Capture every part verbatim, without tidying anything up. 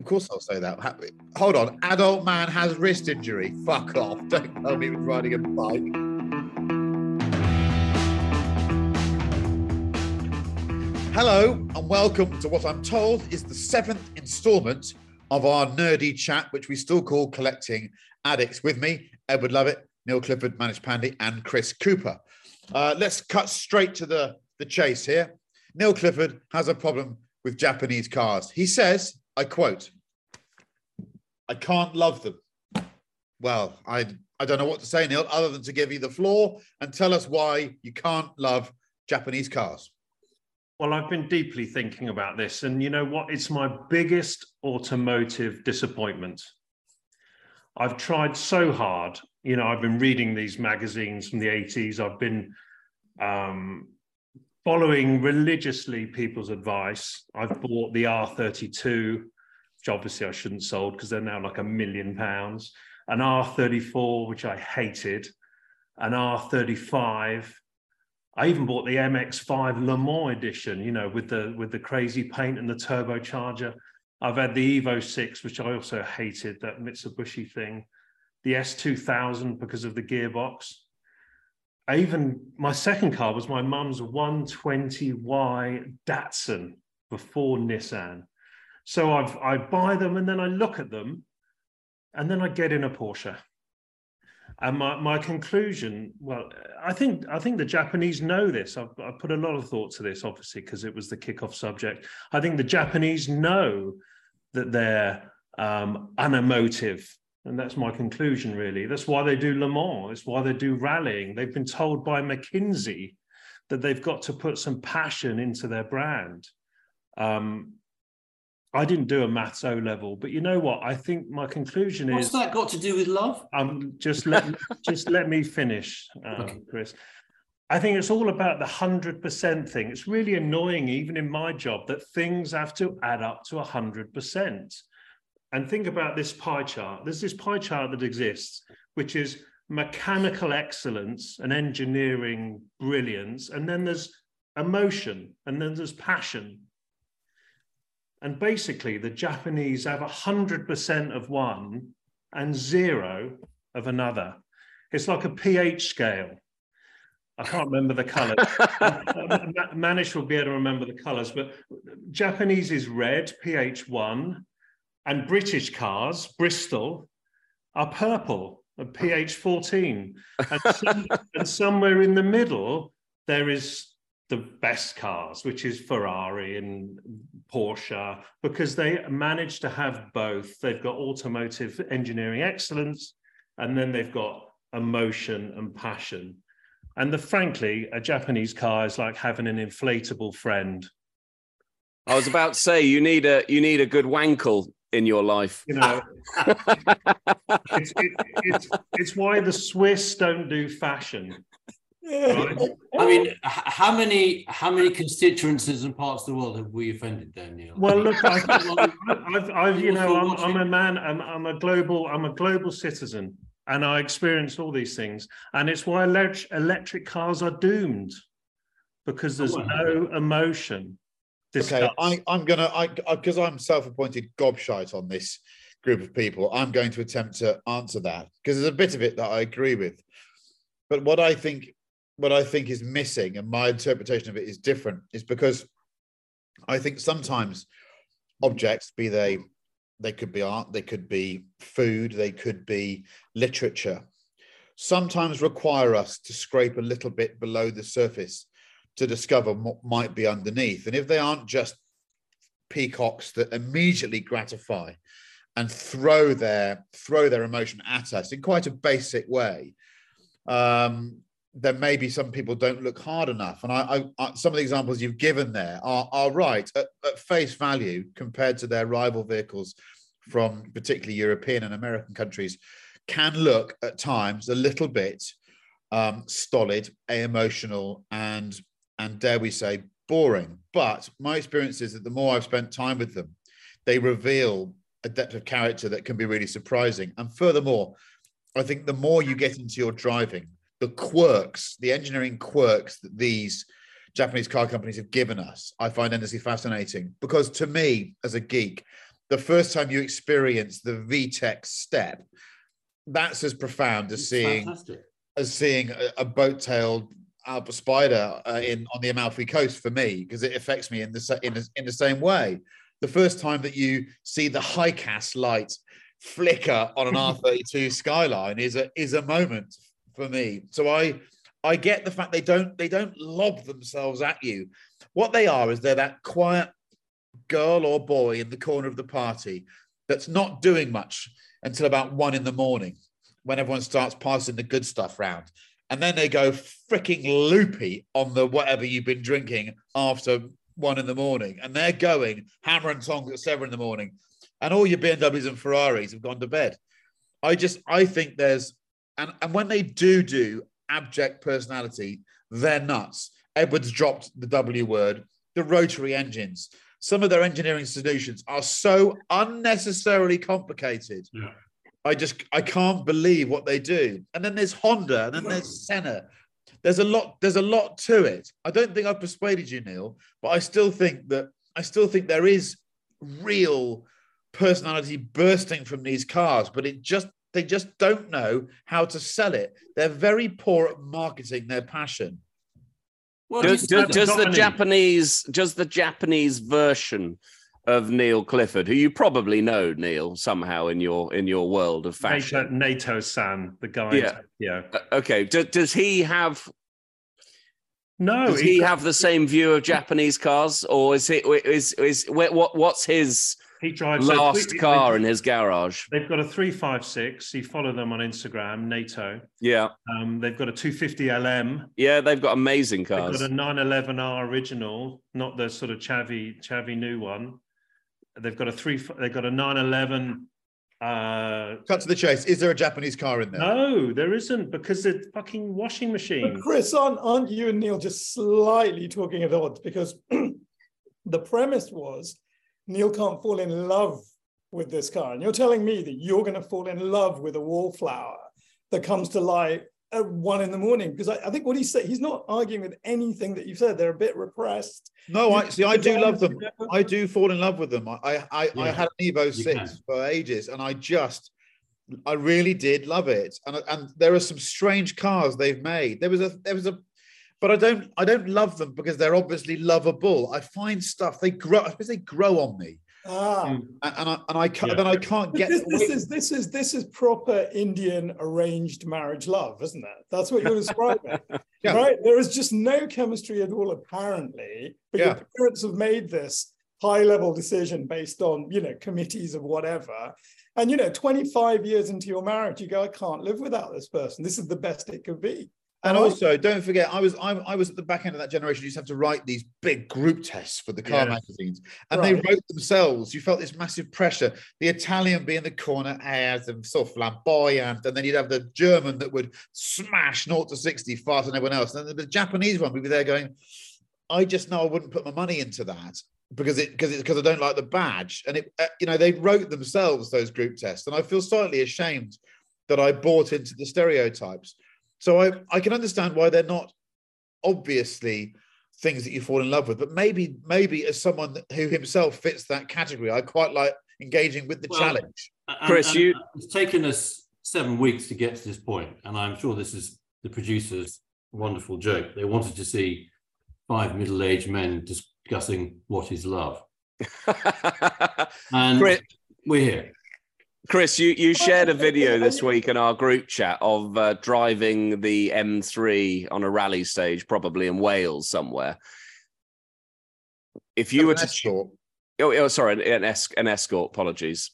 Of course I'll say that. Hold on. Adult man has wrist injury. Fuck off. Don't tell me he was riding a bike. Hello and welcome to what I'm told is the seventh instalment of our nerdy chat, which we still call Collecting Addicts. With me, Edward Lovett, Neil Clifford, Manish Pandy and Chris Cooper. Uh, let's cut straight to the, the chase here. Neil Clifford has a problem with Japanese cars. He says... I quote, I can't love them. Well, I I don't know what to say, Neil, other than to give you the floor and tell us why you can't love Japanese cars. Well, I've been deeply thinking about this. And you know what? It's my biggest automotive disappointment. I've tried so hard. You know, I've been reading these magazines from the eighties. I've been... Um, Following religiously people's advice, I've bought the R thirty-two, which obviously I shouldn't have sold because they're now like a million pounds, an R thirty-four, which I hated, an R thirty-five. I even bought the M X five Le Mans edition, you know, with the with the crazy paint and the turbocharger. I've had the Evo six, which I also hated, that Mitsubishi thing, the S two thousand because of the gearbox. I even, my second car was my mum's one twenty Y Datsun before Nissan. So I've, I buy them and then I look at them and then I get in a Porsche. And my, my conclusion, well, I think I think the Japanese know this. I've, I've put a lot of thought to this, obviously, because it was the kickoff subject. I think the Japanese know that they're um, unemotive. And that's my conclusion, really. That's why they do Le Mans. That's why they do rallying. They've been told by McKinsey that they've got to put some passion into their brand. Um, I didn't do a maths O level, but you know what? I think my conclusion What's is... What's that got to do with love? Um, just, let, just let me finish, um, okay. Chris. I think it's all about the one hundred percent thing. It's really annoying, even in my job, that things have to add up to one hundred percent. And think about this pie chart. There's this pie chart that exists, which is mechanical excellence and engineering brilliance. And then there's emotion, and then there's passion. And basically, the Japanese have one hundred percent of one and zero of another. It's like a pH scale. I can't remember the colours. Manish will be able to remember the colours, but Japanese is red, pH one. And British cars, Bristol, are purple, a pH fourteen. And, some, and somewhere in the middle, there is the best cars, which is Ferrari and Porsche, because they manage to have both. They've got automotive engineering excellence, and then they've got emotion and passion. And the, frankly, a Japanese car is like having an inflatable friend. I was about to say, you need a you need a good wankle in your life. You know, it's, it, it's, it's why the Swiss don't do fashion. Right? I mean, how many how many constituencies and parts of the world have we offended there, Neil? Well, look, I've, I've, I've you know, I'm, I'm a man, I'm, I'm a global, I'm a global citizen, and I experience all these things, and it's why electric, electric cars are doomed, because there's no emotion. Discussed. Okay, I, I'm gonna, I because I'm self-appointed gobshite on this group of people, I'm going to attempt to answer that, because there's a bit of it that I agree with, but what I think. What I think is missing, and my interpretation of it is different, is because I think sometimes objects, be they, they could be art, they could be food, they could be literature, sometimes require us to scrape a little bit below the surface to discover what might be underneath. And if they aren't just peacocks that immediately gratify and throw their, throw their emotion at us in quite a basic way, um, then maybe some people don't look hard enough. And I, I, I some of the examples you've given there are, are right at, at face value compared to their rival vehicles from particularly European and American countries, can look at times a little bit um, stolid, emotional, and, and dare we say, boring. But my experience is that the more I've spent time with them, they reveal a depth of character that can be really surprising. And furthermore, I think the more you get into your driving, the quirks, the engineering quirks that these Japanese car companies have given us, I find endlessly fascinating. Because to me, as a geek, the first time you experience the V TEC step, that's as profound as it's seeing fantastic. as seeing a, a boat-tailed alpha spider uh, in on the Amalfi Coast for me, because it affects me in the in the, in the same way. The first time that you see the high-cast light flicker on an R thirty-two skyline is a is a moment. For me, so I, I get the fact they don't they don't lob themselves at you. What they are is they're that quiet girl or boy in the corner of the party that's not doing much until about one in the morning, when everyone starts passing the good stuff round, and then they go freaking loopy on the whatever you've been drinking after one in the morning, and they're going hammer and tongs at seven in the morning, and all your B M Ws and Ferraris have gone to bed. I just I think there's. And, and when they do do abject personality, they're nuts. Edwards dropped the W word, the rotary engines. Some of their engineering solutions are so unnecessarily complicated. Yeah. I just, I can't believe what they do. And then there's Honda, and then there's Senna. There's a lot, there's a lot to it. I don't think I've persuaded you, Neil, but I still think that, I still think there is real personality bursting from these cars, but it just, they just don't know how to sell it. They're very poor at marketing their passion. Well, does, does, does the Japanese, does the Japanese version of Neil Clifford, who you probably know, Neil, somehow in your in your world of fashion, NATO, Nato-san, the guy, yeah, yeah. Okay, does, does he have? No, does he, he have the same view of Japanese cars, or is it is is, is what what's his? He drives last so car in his garage. They've got a three five six. You follow them on Instagram, NATO. Yeah. Um, they've got a two fifty L M. Yeah, they've got amazing cars. They've got a nine eleven R original, not the sort of chavvy, chavvy new one. They've got a three. They've got a nine eleven. Uh, Cut to the chase. Is there a Japanese car in there? No, there isn't, because it's fucking washing machine. But Chris, aren't, aren't you and Neil just slightly talking at odds? Because the premise was, Neil can't fall in love with this car. And you're telling me that you're going to fall in love with a wallflower that comes to life at one in the morning. Because I, I think what he said, he's not arguing with anything that you've said. They're a bit repressed. No, I see. I do love them. I do fall in love with them. I, I, yeah. I had an Evo six for ages, and I just, I really did love it. And, and there are some strange cars they've made. There was a, there was a, But I don't, I don't love them because they're obviously lovable. I find stuff they grow. I suppose they grow on me, ah. and, and I and I can't, yeah. then I can't get. This, this is this is this is proper Indian arranged marriage love, isn't it? That's what you're describing, yeah. Right? There is just no chemistry at all, apparently. But yeah. Your parents have made this high-level decision based on you know committees of whatever, and you know, twenty-five years into your marriage, you go, I can't live without this person. This is the best it could be. And also, don't forget, I was I, I was at the back end of that generation. You used to have to write these big group tests for the car yeah. magazines, and right. they wrote themselves. You felt this massive pressure. The Italian being the corner as and sort of flamboyant, and then you'd have the German that would smash zero to sixty faster than everyone else. And then the Japanese one would be there going, I just know I wouldn't put my money into that because it because it's because I don't like the badge. And it uh, you know, they wrote themselves those group tests, and I feel slightly ashamed that I bought into the stereotypes. So I, I can understand why they're not obviously things that you fall in love with, but maybe maybe as someone who himself fits that category, I quite like engaging with the well, challenge. And, Chris, and you... It's taken us seven weeks to get to this point, and I'm sure this is the producer's wonderful joke. They wanted to see five middle-aged men discussing what is love. And Chris, we're here. Chris, you, you shared a video this week in our group chat of uh, driving the M three on a rally stage, probably in Wales somewhere. If you an were to... Escort. Oh, oh, sorry, an, es- an escort, apologies.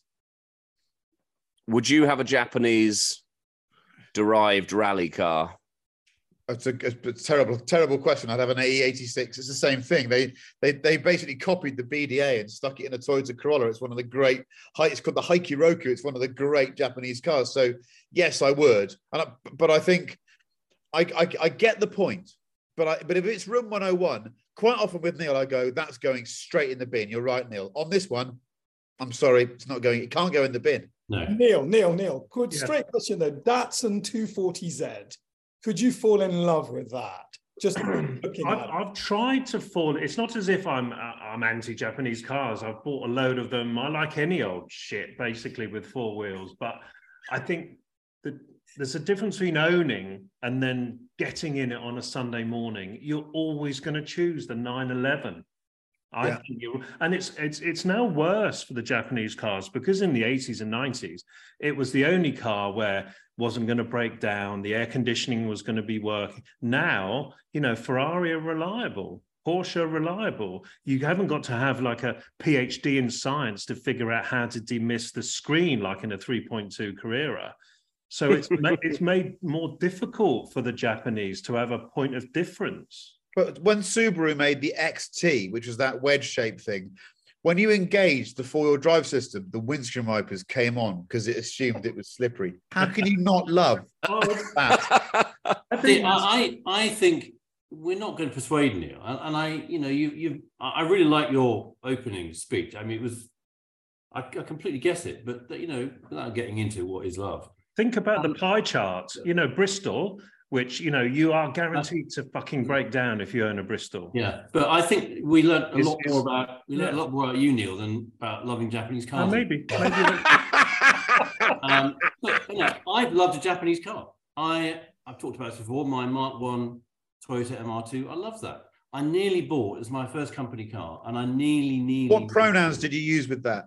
Would you have a Japanese-derived rally car? It's a, a terrible, terrible question. I'd have an E eighty-six. It's the same thing. They, they, they basically copied the B D A and stuck it in a Toyota Corolla. It's one of the great. It's called the Haikiroku. It's one of the great Japanese cars. So yes, I would. And I, but I think I, I, I get the point. But I, but if it's room one oh one, quite often with Neil, I go, that's going straight in the bin. You're right, Neil. On this one, I'm sorry, it's not going. It can't go in the bin. No. Neil, Neil, Neil. Good yeah. straight question though. Datsun two forty Z. Could you fall in love with that? Just looking I've, at it. I've tried to fall. It's not as if I'm uh, I'm anti-Japanese cars. I've bought a load of them. I like any old shit, basically, with four wheels. But I think that there's a difference between owning and then getting in it on a Sunday morning. You're always going to choose the nine eleven. I yeah. think you, and it's it's it's now worse for the Japanese cars because in the eighties and nineties, it was the only car where wasn't going to break down, the air conditioning was going to be working. Now, you know, Ferrari are reliable, Porsche are reliable. You haven't got to have like a PhD in science to figure out how to demist the screen like in a three point two Carrera. So it's made, it's made more difficult for the Japanese to have a point of difference. But when Subaru made the X T, which was that wedge-shaped thing, when you engaged the four-wheel drive system, the windscreen wipers came on because it assumed it was slippery. How can you not love that? I think, I, I think we're not going to persuade Neil. And, and I, you know, you, you, I really like your opening speech. I mean, it was, I, I completely guess it, but you know, without getting into what is love. Think about the pie charts. You know, Bristol, which, you know, you are guaranteed uh, to fucking break down if you own a Bristol. Yeah, but I think we learned a it's, lot more about we learned yeah. a lot more about you, Neil, than about loving Japanese cars. Oh, maybe. maybe. um, but, you know, I've loved a Japanese car. I, I've talked about this before. My Mark one Toyota M R two, I love that. I nearly bought it as my first company car, and I nearly, nearly... What pronouns did you use with that?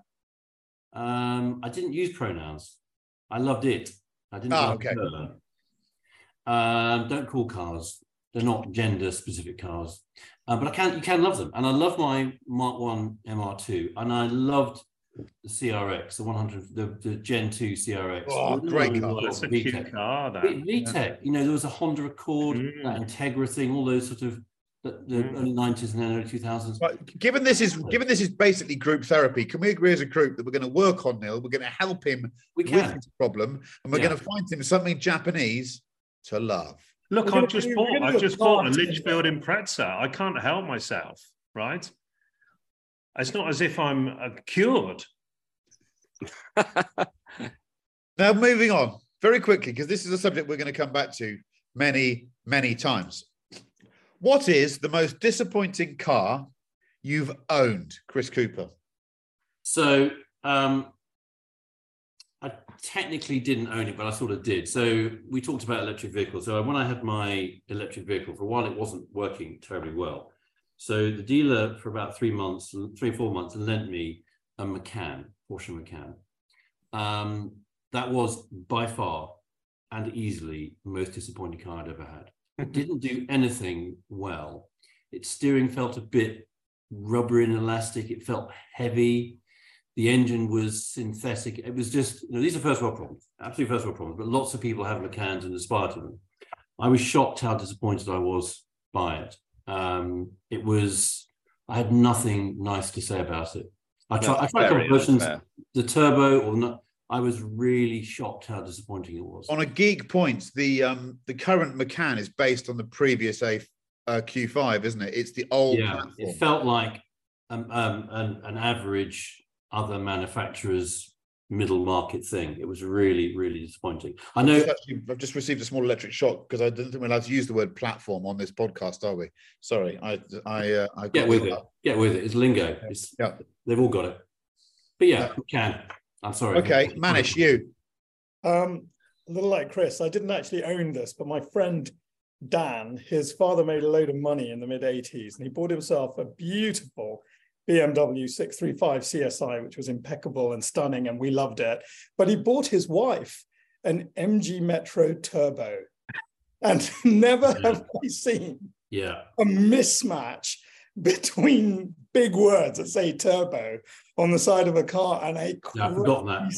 Um, I didn't use pronouns. I loved it. I didn't oh, love okay. it. Um, don't call cars. They're not gender-specific cars, uh, but I can you can love them, and I love my Mark one M R two, and I loved the C R X, the one hundred, the, the Gen two C R X. Oh, great car! That's a cute car, that VTEC. Yeah. You know, there was a Honda Accord, mm. that Integra thing, all those sort of the, the mm. early nineties and then early two thousands. But given this is given this is basically group therapy, can we agree as a group that we're going to work on Neil? We're going to help him we can. with his problem, and we're yeah. going to find him something Japanese to love. Look, I've just do, bought I've just bought a Lichfield Impreza. I can't help myself, right? It's not as if I'm uh, cured. Now, moving on very quickly, because this is a subject we're going to come back to many, many times. What is the most disappointing car you've owned, Chris Cooper? So, um, I technically didn't own it, but I sort of did. So we talked about electric vehicles. So when I had my electric vehicle for a while, it wasn't working terribly well. So the dealer for about three months, three or four months, lent me a Macan, Porsche Macan. Um, that was by far and easily the most disappointing car I'd ever had. It didn't do anything well. Its steering felt a bit rubbery and elastic. It felt heavy. The engine was synthetic. It was just, you know, these are first world problems, absolutely first world problems, but lots of people have Macans and aspire to them. I was shocked how disappointed I was by it. Um, it was, I had nothing nice to say about it. I tried, I tried conversions, the turbo or not. I was really shocked how disappointing it was. On a geek point, the um, the current Macan is based on the previous a, uh, Q five, isn't it? It's the old yeah, platform. It felt like um, um, an, an average other manufacturer's middle market thing. It was really, really disappointing. I know. I've just, actually, I've just received a small electric shock because I didn't think we're allowed to use the word platform on this podcast, are we? Sorry, I I, uh, I get with it. Get with it. It's lingo. It's, yeah, they've all got it. But yeah, yeah. Macan. I'm sorry. Okay, Manish, you. Um, a little like Chris, I didn't actually own this, but my friend Dan, his father made a load of money in the mid eighties, and he bought himself a beautiful B M W six three five C S I, which was impeccable and stunning, and we loved it. But he bought his wife an M G Metro Turbo, and never yeah. have I seen yeah. a mismatch between big words that say turbo on the side of a car and a yeah, I forgot that.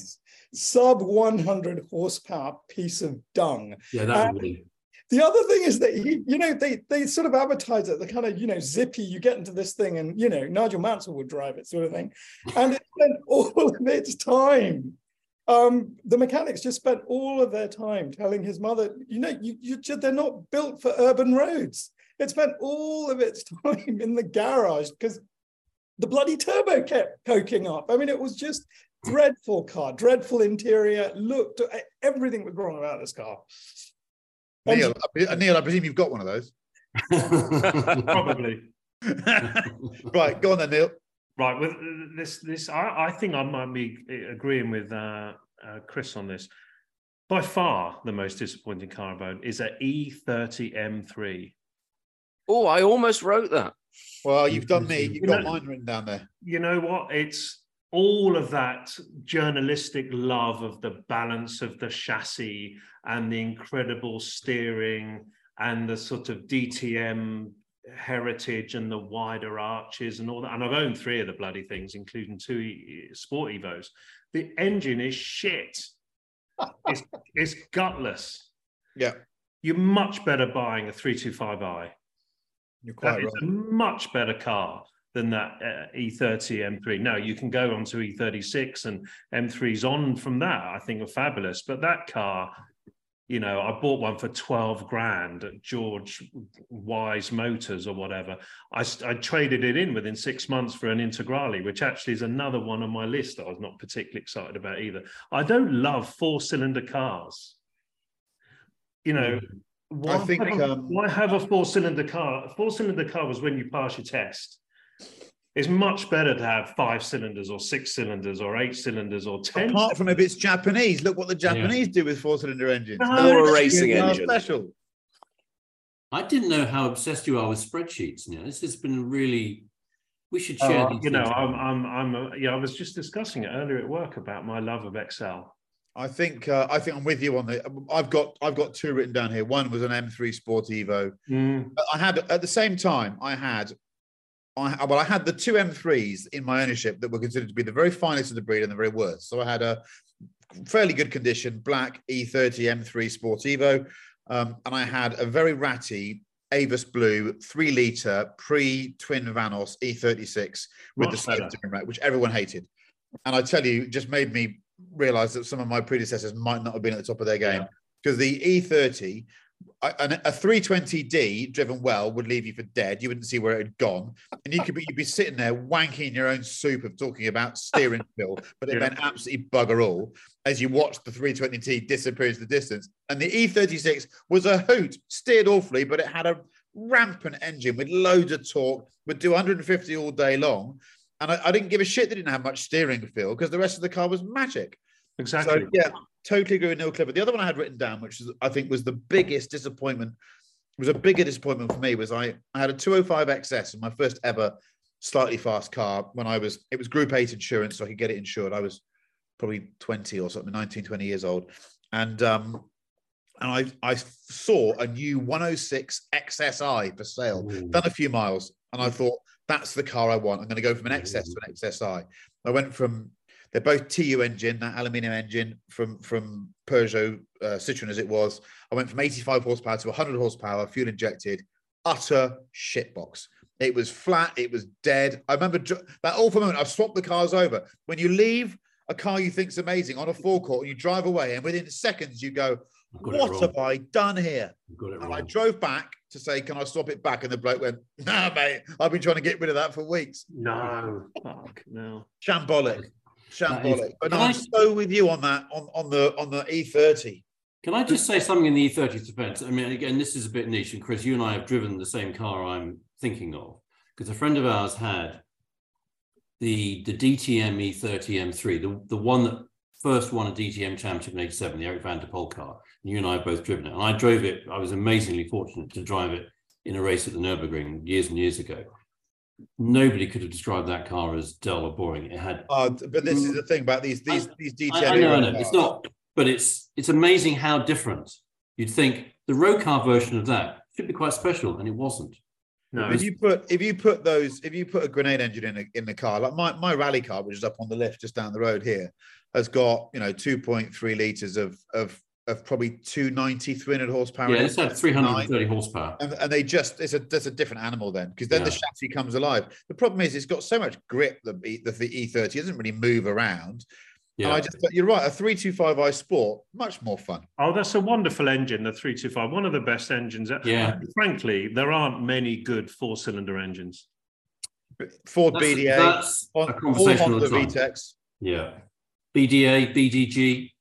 sub one hundred horsepower piece of dung. Yeah, that would be. The other thing is that, he, you know, they they sort of advertise it, the kind of, you know, zippy, you get into this thing and, you know, Nigel Mansell would drive it sort of thing. And it spent all of its time. Um, the mechanics just spent all of their time telling his mother, you know, you, you they're not built for urban roads. It spent all of its time in the garage because the bloody turbo kept poking up. I mean, it was just dreadful car, dreadful interior. Looked, everything was wrong about this car. Neil, I, Neil, I presume you've got one of those. Probably. Right, go on then, Neil. Right, with this, this, I, I think I might be agreeing with uh, uh, Chris on this. By far, the most disappointing car I've owned is an E thirty M three. Oh, I almost wrote that. Well, you've done me. You've you got know, mine written down there. You know what? It's all of that journalistic love of the balance of the chassis and the incredible steering and the sort of D T M heritage and the wider arches and all that. And I've owned three of the bloody things, including two Sport Evos. The engine is shit. it's, it's gutless. Yeah. You're much better buying a three twenty-five i. You're quite that right. It's a much better car than that uh, E thirty M three. Now, you can go on to E thirty-six and M threes on from that, I think are fabulous. But that car, you know, I bought one for twelve grand at George Wise Motors or whatever. I, I traded it in within six months for an Integrale, which actually is another one on my list that I was not particularly excited about either. I don't love four-cylinder cars. You know... Mm. Why, I think, have a, um, why have a four-cylinder car? A four-cylinder car was when you pass your test. It's much better to have five cylinders or six cylinders or eight cylinders or ten. Apart from if it's Japanese. Look what the Japanese yeah. do with four-cylinder engines. No, or a racing engine. Special. I didn't know how obsessed you are with spreadsheets. Now this has been really... We should share... Oh, you know, I'm, I'm, I'm a, yeah, I was just discussing it earlier at work about my love of Excel. I think uh, I think I'm with you on the. I've got I've got two written down here. One was an M three Sport Evo. Mm. I had at the same time I had, I well I had the two M threes in my ownership that were considered to be the very finest of the breed and the very worst. So I had a fairly good condition black E thirty M three Sport Evo, um, and I had a very ratty Avis Blue three litre pre twin Vanos E thirty-six with the same steering rack, which everyone hated. And I tell you, it just made me realize that some of my predecessors might not have been at the top of their game because yeah. the E thirty, a three twenty D driven well would leave you for dead. You wouldn't see where it had gone, and you could be you'd be sitting there wanking your own soup of talking about steering feel, but it yeah. meant absolutely bugger all as you watched the three twenty D disappear into the distance. And the E thirty-six was a hoot, steered awfully, but it had a rampant engine with loads of torque, would do one hundred fifty all day long. And I, I didn't give a shit they didn't have much steering feel because the rest of the car was magic. Exactly. So, yeah, totally agree with Neil Clifford. The other one I had written down, which is, I think was the biggest disappointment, was a bigger disappointment for me, was I, I had a two oh five X S in my first ever slightly fast car when I was, it was Group eight insurance, so I could get it insured. I was probably twenty or something, nineteen, twenty years old. And um, and I, I saw a new one oh six X S I for sale, Ooh. done a few miles, and I thought, that's the car I want. I'm going to go from an X S to an X S I. I went from They're both T U engine, that aluminium engine from, from Peugeot, uh, Citroën as it was. I went from eighty-five horsepower to one hundred horsepower, fuel injected, utter shitbox. It was flat, it was dead. I remember that awful moment, I've swapped the cars over. When you leave a car you think's amazing on a forecourt and you drive away and within seconds you go, what have I done here? Got it and wrong. I drove back to say, can I swap it back? And the bloke went, nah, mate, I've been trying to get rid of that for weeks. No, fuck, no. Shambolic, shambolic. But no, I'm I... so with you on that, on, on the on the E thirty. Can I just say something in the E thirty's defense? I mean, again, this is a bit niche, and Chris, you and I have driven the same car I'm thinking of, because a friend of ours had the, the D T M E thirty M three, the, the one that first won a D T M championship in eighty-seven, the Eric van der Pol car. And you and I have both driven it. And I drove it, I was amazingly fortunate to drive it in a race at the Nürburgring years and years ago. Nobody could have described that car as dull or boring. It had... Uh, but this is the thing about these these I, these D T M. I, I know, I know. Cars. It's not... But it's it's amazing how different. You'd think the road car version of that should be quite special, and it wasn't. No. If you put if you put those if you put a grenade engine in a, in the car, like my my rally car, which is up on the lift just down the road here, has got, you know, two point three liters of of of probably two ninety, three hundred horsepower. Yeah, it's had three hundred thirty horsepower, and, and they just it's a that's a different animal then, because then yeah. the chassis comes alive. The problem is it's got so much grip that the, the, the E thirty doesn't really move around. Yeah. And I just, you're right, a three twenty-five i Sport, much more fun. Oh, that's a wonderful engine, the three twenty-five, one of the best engines. Yeah. Frankly, there aren't many good four-cylinder engines. Ford that's, B D A, that's on, a conversation all on the VTECs. Yeah. B D A, B D G.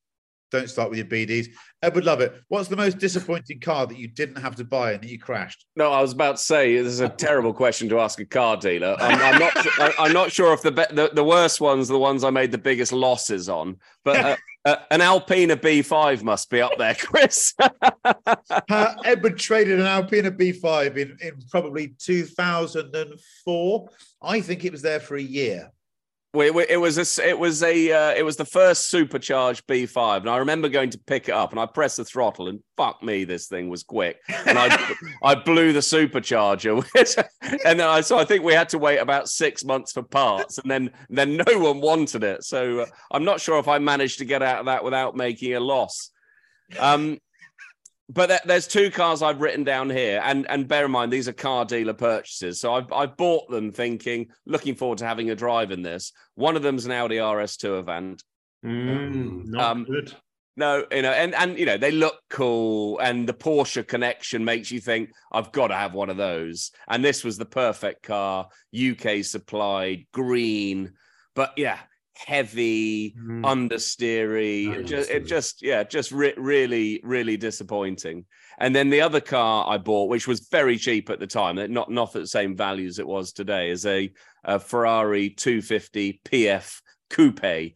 Don't start with your B Ds. Edward Lovett, what's the most disappointing car that you didn't have to buy and that you crashed? No, I was about to say, this is a terrible question to ask a car dealer. I'm, I'm, not, I'm not sure if the, be the the worst ones are the ones I made the biggest losses on, but uh, uh, an Alpina B five must be up there, Chris. uh, Edward traded an Alpina B five in, in probably two thousand four. I think it was there for a year. It was a, it was a, uh, it was the first supercharged B five, and I remember going to pick it up, and I pressed the throttle, and fuck me, this thing was quick, and I, I blew the supercharger, which, and then I, so I think we had to wait about six months for parts, and then, and then no one wanted it, so uh, I'm not sure if I managed to get out of that without making a loss. Um, but there's two cars I've written down here, and and bear in mind these are car dealer purchases, so I've I've bought them thinking, looking forward to having a drive in this. One of them's an Audi R S two Avant. Mm, not um, good. No, you know, and and you know they look cool, and the Porsche connection makes you think I've got to have one of those. And this was the perfect car, U K supplied, green, but yeah, heavy, mm. understeery, understeery. It, just, it just yeah just re really really disappointing. And then the other car I bought, which was very cheap at the time, not not at the same value as it was today, is a, a Ferrari two fifty P F coupe,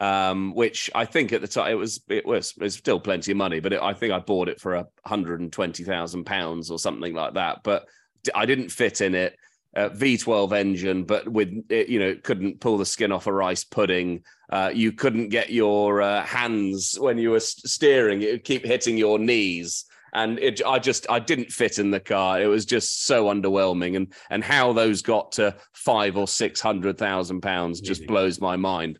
um which I think at the time it was it was it's still plenty of money, but it, I think I bought it for a hundred and twenty thousand pounds or something like that, but I didn't fit in it. Uh, V twelve engine, but with it, you know, couldn't pull the skin off a rice pudding. Uh, you couldn't get your uh, hands when you were steering; it would keep hitting your knees. And it, I just, I didn't fit in the car. It was just so underwhelming. And and how those got to five or six hundred thousand pounds just blows my mind.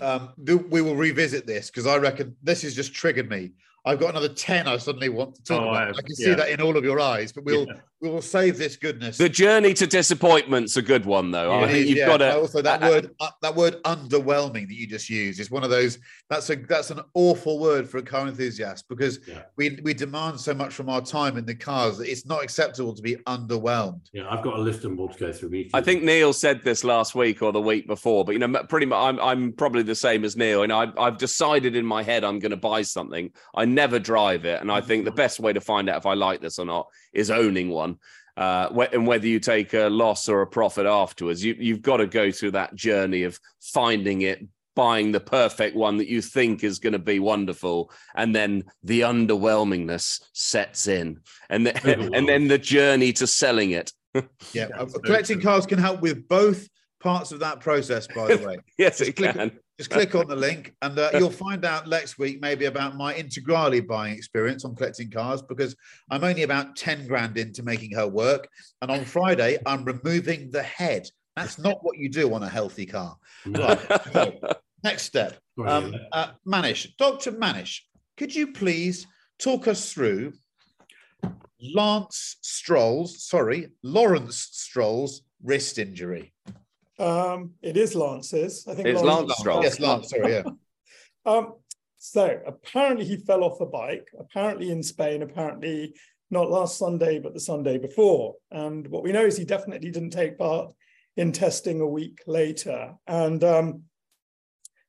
Um, we will revisit this because I reckon this has just triggered me. I've got another ten I suddenly want to talk oh, about. I, I can yeah. see that in all of your eyes, but we'll yeah. we'll save this goodness. The journey to disappointment's a good one, though. Yeah, I think is, you've yeah. got to also that uh, word uh, that word underwhelming that you just used is one of those. That's a that's an awful word for a car enthusiast, because yeah. we we demand so much from our time in the cars that it's not acceptable to be underwhelmed. Yeah, I've got a list and more to go through. I think Neil said this last week or the week before, but you know, pretty much I'm I'm probably the same as Neil, and I've I've decided in my head I'm going to buy something. I never drive it, and I think the best way to find out if I like this or not is owning one, uh wh and whether you take a loss or a profit afterwards, you, you've got to go through that journey of finding it, buying the perfect one that you think is going to be wonderful, and then the underwhelmingness sets in, and the, and then the journey to selling it. Yeah, collecting cars can help with both parts of that process, by the way. Yes, just it click, can. Just click on the link, and uh, you'll find out next week maybe about my Integrale buying experience on collecting cars, because I'm only about ten grand into making her work, and on Friday I'm removing the head. That's not what you do on a healthy car. Right. So, next step. Um, uh, Manish, Doctor Manish, could you please talk us through Lance Stroll's, sorry, Lawrence Stroll's wrist injury? Um, it is Lance's. I think it's Lawrence, Lance Stroll. Yes, Lance, sorry, yeah. um, so apparently he fell off a bike, apparently in Spain, apparently not last Sunday, but the Sunday before. And what we know is he definitely didn't take part in testing a week later. And um,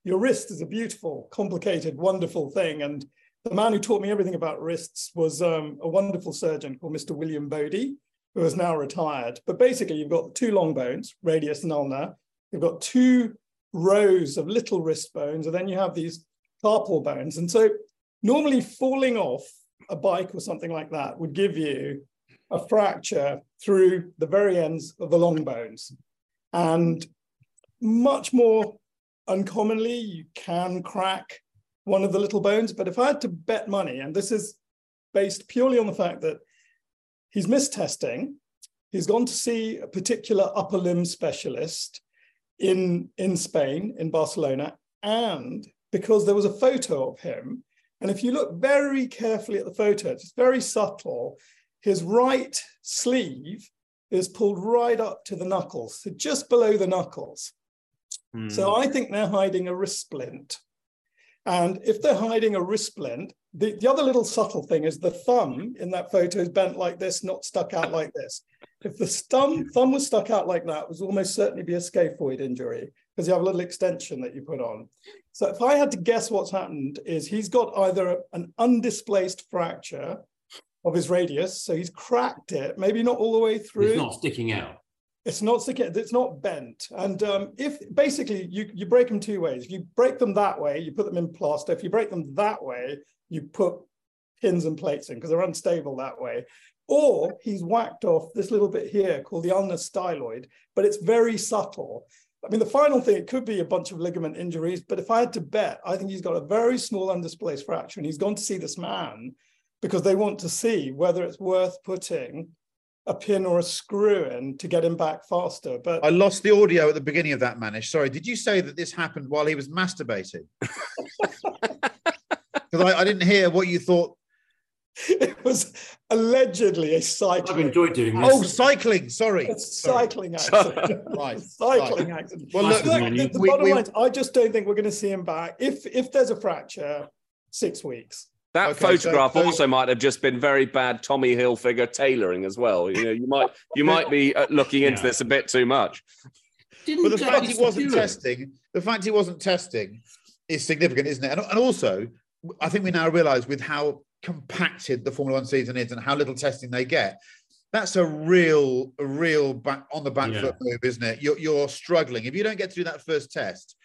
your wrist is a beautiful, complicated, wonderful thing. And the man who taught me everything about wrists was um, a wonderful surgeon called Mister William Bodie, who is now retired. But basically, you've got two long bones, radius and ulnar. You've got two rows of little wrist bones, and then you have these carpal bones. And so normally falling off a bike or something like that would give you a fracture through the very ends of the long bones. And much more uncommonly, you can crack one of the little bones. But if I had to bet money, and this is based purely on the fact that he's missed testing, he's gone to see a particular upper limb specialist in, in Spain, in Barcelona, and because there was a photo of him. And if you look very carefully at the photo, it's very subtle. His right sleeve is pulled right up to the knuckles, so just below the knuckles. Mm. So I think they're hiding a wrist splint. And if they're hiding a wrist splint, the, the other little subtle thing is the thumb in that photo is bent like this, not stuck out like this. If the thumb, thumb was stuck out like that, it would almost certainly be a scaphoid injury, because you have a little extension that you put on. So if I had to guess what's happened is he's got either a, an undisplaced fracture of his radius, so he's cracked it, maybe not all the way through. It's not sticking out. It's not sticking, it's not bent. And um, if basically you, you break them two ways. If you break them that way, you put them in plaster. If you break them that way, you put pins and plates in because they're unstable that way. Or he's whacked off this little bit here called the ulnar styloid, but it's very subtle. I mean, the final thing, it could be a bunch of ligament injuries, but if I had to bet, I think he's got a very small undisplaced fracture, and he's gone to see this man because they want to see whether it's worth putting a pin or a screw in to get him back faster. But I lost the audio at the beginning of that, Manish. Sorry, did you say that this happened while he was masturbating? Because I, I didn't hear what you thought. It was allegedly a cycling. I've enjoyed doing this. Oh, cycling! Sorry, a cycling sorry. accident. Right, cycling right. accident. Well, look, look the, the we, bottom we, line. I just don't think we're going to see him back. If if there's a fracture, six weeks. That okay, photograph so, so, also might have just been very bad Tommy Hilfiger tailoring as well. You know, you might you might be looking into yeah. this a bit too much. Didn't but the fact he wasn't testing, the fact he wasn't testing, is significant, isn't it? And, and also, I think we now realise with how compacted the Formula One season is and how little testing they get. That's a real, a real back on the back yeah. foot move, isn't it? You're, you're struggling. If you don't get through that first test,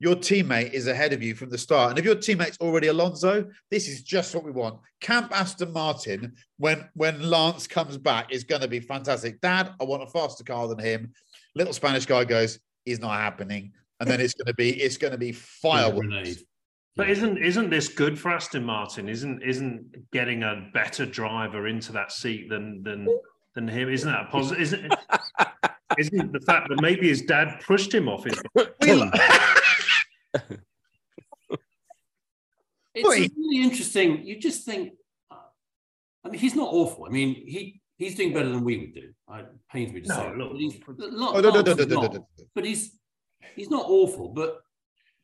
your teammate is ahead of you from the start. And if your teammate's already Alonso, this is just what we want. Camp Aston Martin, when, when Lance comes back, is going to be fantastic. Dad, I want a faster car than him. Little Spanish guy goes, it's not happening. And then it's going to be, it's going to be fireworks. But isn't isn't this good for Aston Martin? Isn't isn't getting a better driver into that seat than than than him? Isn't that a positive? Isn't isn't the fact that maybe his dad pushed him off his? It's really interesting. You just think, I mean, he's not awful. I mean, he he's doing better than we would do. It pains me to say. No, look, but he's he's not awful, but.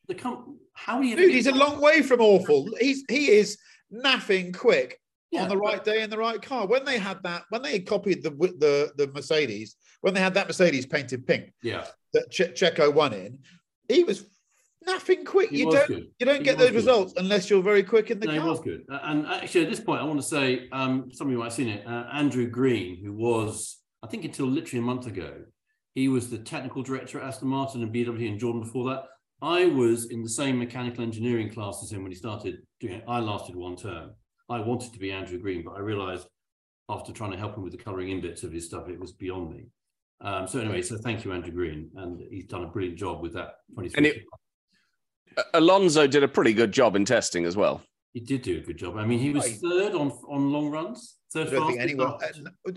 The com- how he Dude, he's a long way from awful. He's he is naffing quick yeah, on the right day in the right car. When they had that, when they copied the the the Mercedes, when they had that Mercedes painted pink, yeah, that che- Checo won in, he was naffing quick. He you, was don't, you don't you don't get those good. results unless you're very quick in the no, car. He was good. Uh, and actually, at this point, I want to say um, some of you might have seen it. Uh, Andrew Green, who was I think until literally a month ago, he was the technical director at Aston Martin and B M W in Jordan before that. I was in the same mechanical engineering class as him when he started doing it. I lasted one term. I wanted to be Andrew Green, but I realised after trying to help him with the colouring in bits of his stuff, it was beyond me. Um, so anyway, so thank you, Andrew Green. And he's done a brilliant job with that. And it, Alonso did a pretty good job in testing as well. He did do a good job. I mean, he was third on, on long runs. Third I don't think anyone,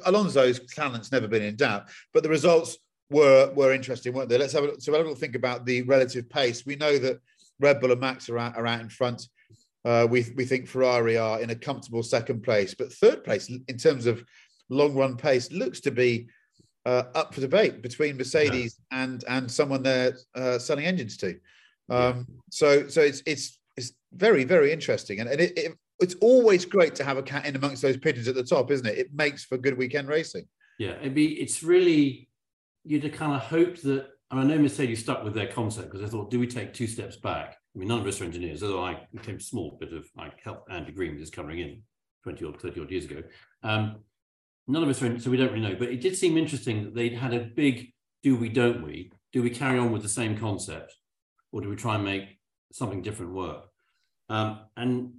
Alonso's talent's never been in doubt, but the results were were interesting, weren't they? Let's have a, so have a little think about the relative pace. We know that Red Bull and Max are out, are out in front. Uh, we we think Ferrari are in a comfortable second place, but third place in terms of long run pace looks to be uh, up for debate between Mercedes yeah. and and someone they're uh, selling engines to. Um, yeah. So so it's it's it's very very interesting, and and it, it it's always great to have a cat in amongst those pigeons at the top, isn't it? It makes for good weekend racing. Yeah, it'd be it's really. You'd kind of hoped that, and I know Mercedes stuck with their concept because I thought, do we take two steps back? I mean, none of us are engineers, although I came a small bit of, I helped Andy Green with his covering in twenty or thirty odd years ago. Um, none of us are, so we don't really know, but it did seem interesting that they'd had a big, do we, don't we? Do we carry on with the same concept or do we try and make something different work? Um, and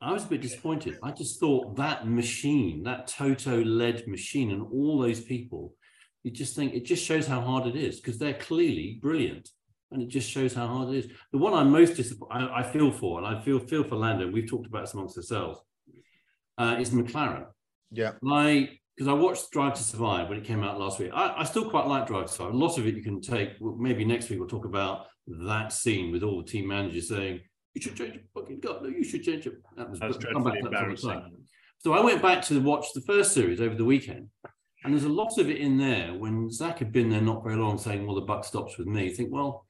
I was a bit disappointed. I just thought that machine, that Toto-led machine and all those people, you just think it just shows how hard it is because they're clearly brilliant, and it just shows how hard it is. The one I'm most disappointed, I, I feel for, and I feel feel for Lando. We've talked about this amongst ourselves. Uh, is McLaren? Yeah. I because I watched Drive to Survive when it came out last week. I, I still quite like Drive to Survive. A lot of it you can take. Well, maybe next week we'll talk about that scene with all the team managers saying you should change your fucking gut. No, you should change it. That was That's dreadfully embarrassing. So I went back to watch the first series over the weekend. And there's a lot of it in there when Zach had been there not very long saying, well, the buck stops with me. You think, well,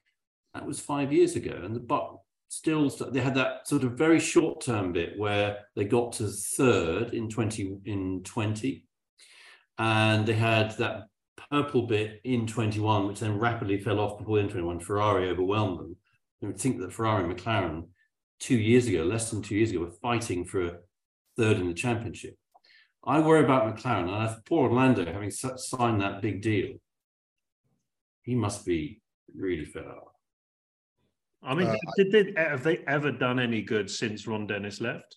that was five years ago. And the buck still, they had that sort of very short term bit where they got to third in twenty, in twenty. And they had that purple bit in twenty-one, which then rapidly fell off before the end twenty-one. Ferrari overwhelmed them. You would think that Ferrari and McLaren two years ago, less than two years ago, were fighting for a third in the championship. I worry about McLaren, and I, poor Orlando, having signed that big deal, he must be really fed up. I mean, uh, did they, have they ever done any good since Ron Dennis left?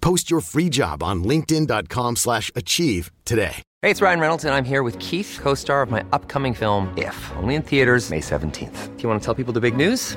Post your free job on linkedin dot com slash achieve today. Hey, it's Ryan Reynolds, and I'm here with Keith, co-star of my upcoming film, If, only in theaters May seventeenth. Do you want to tell people the big news?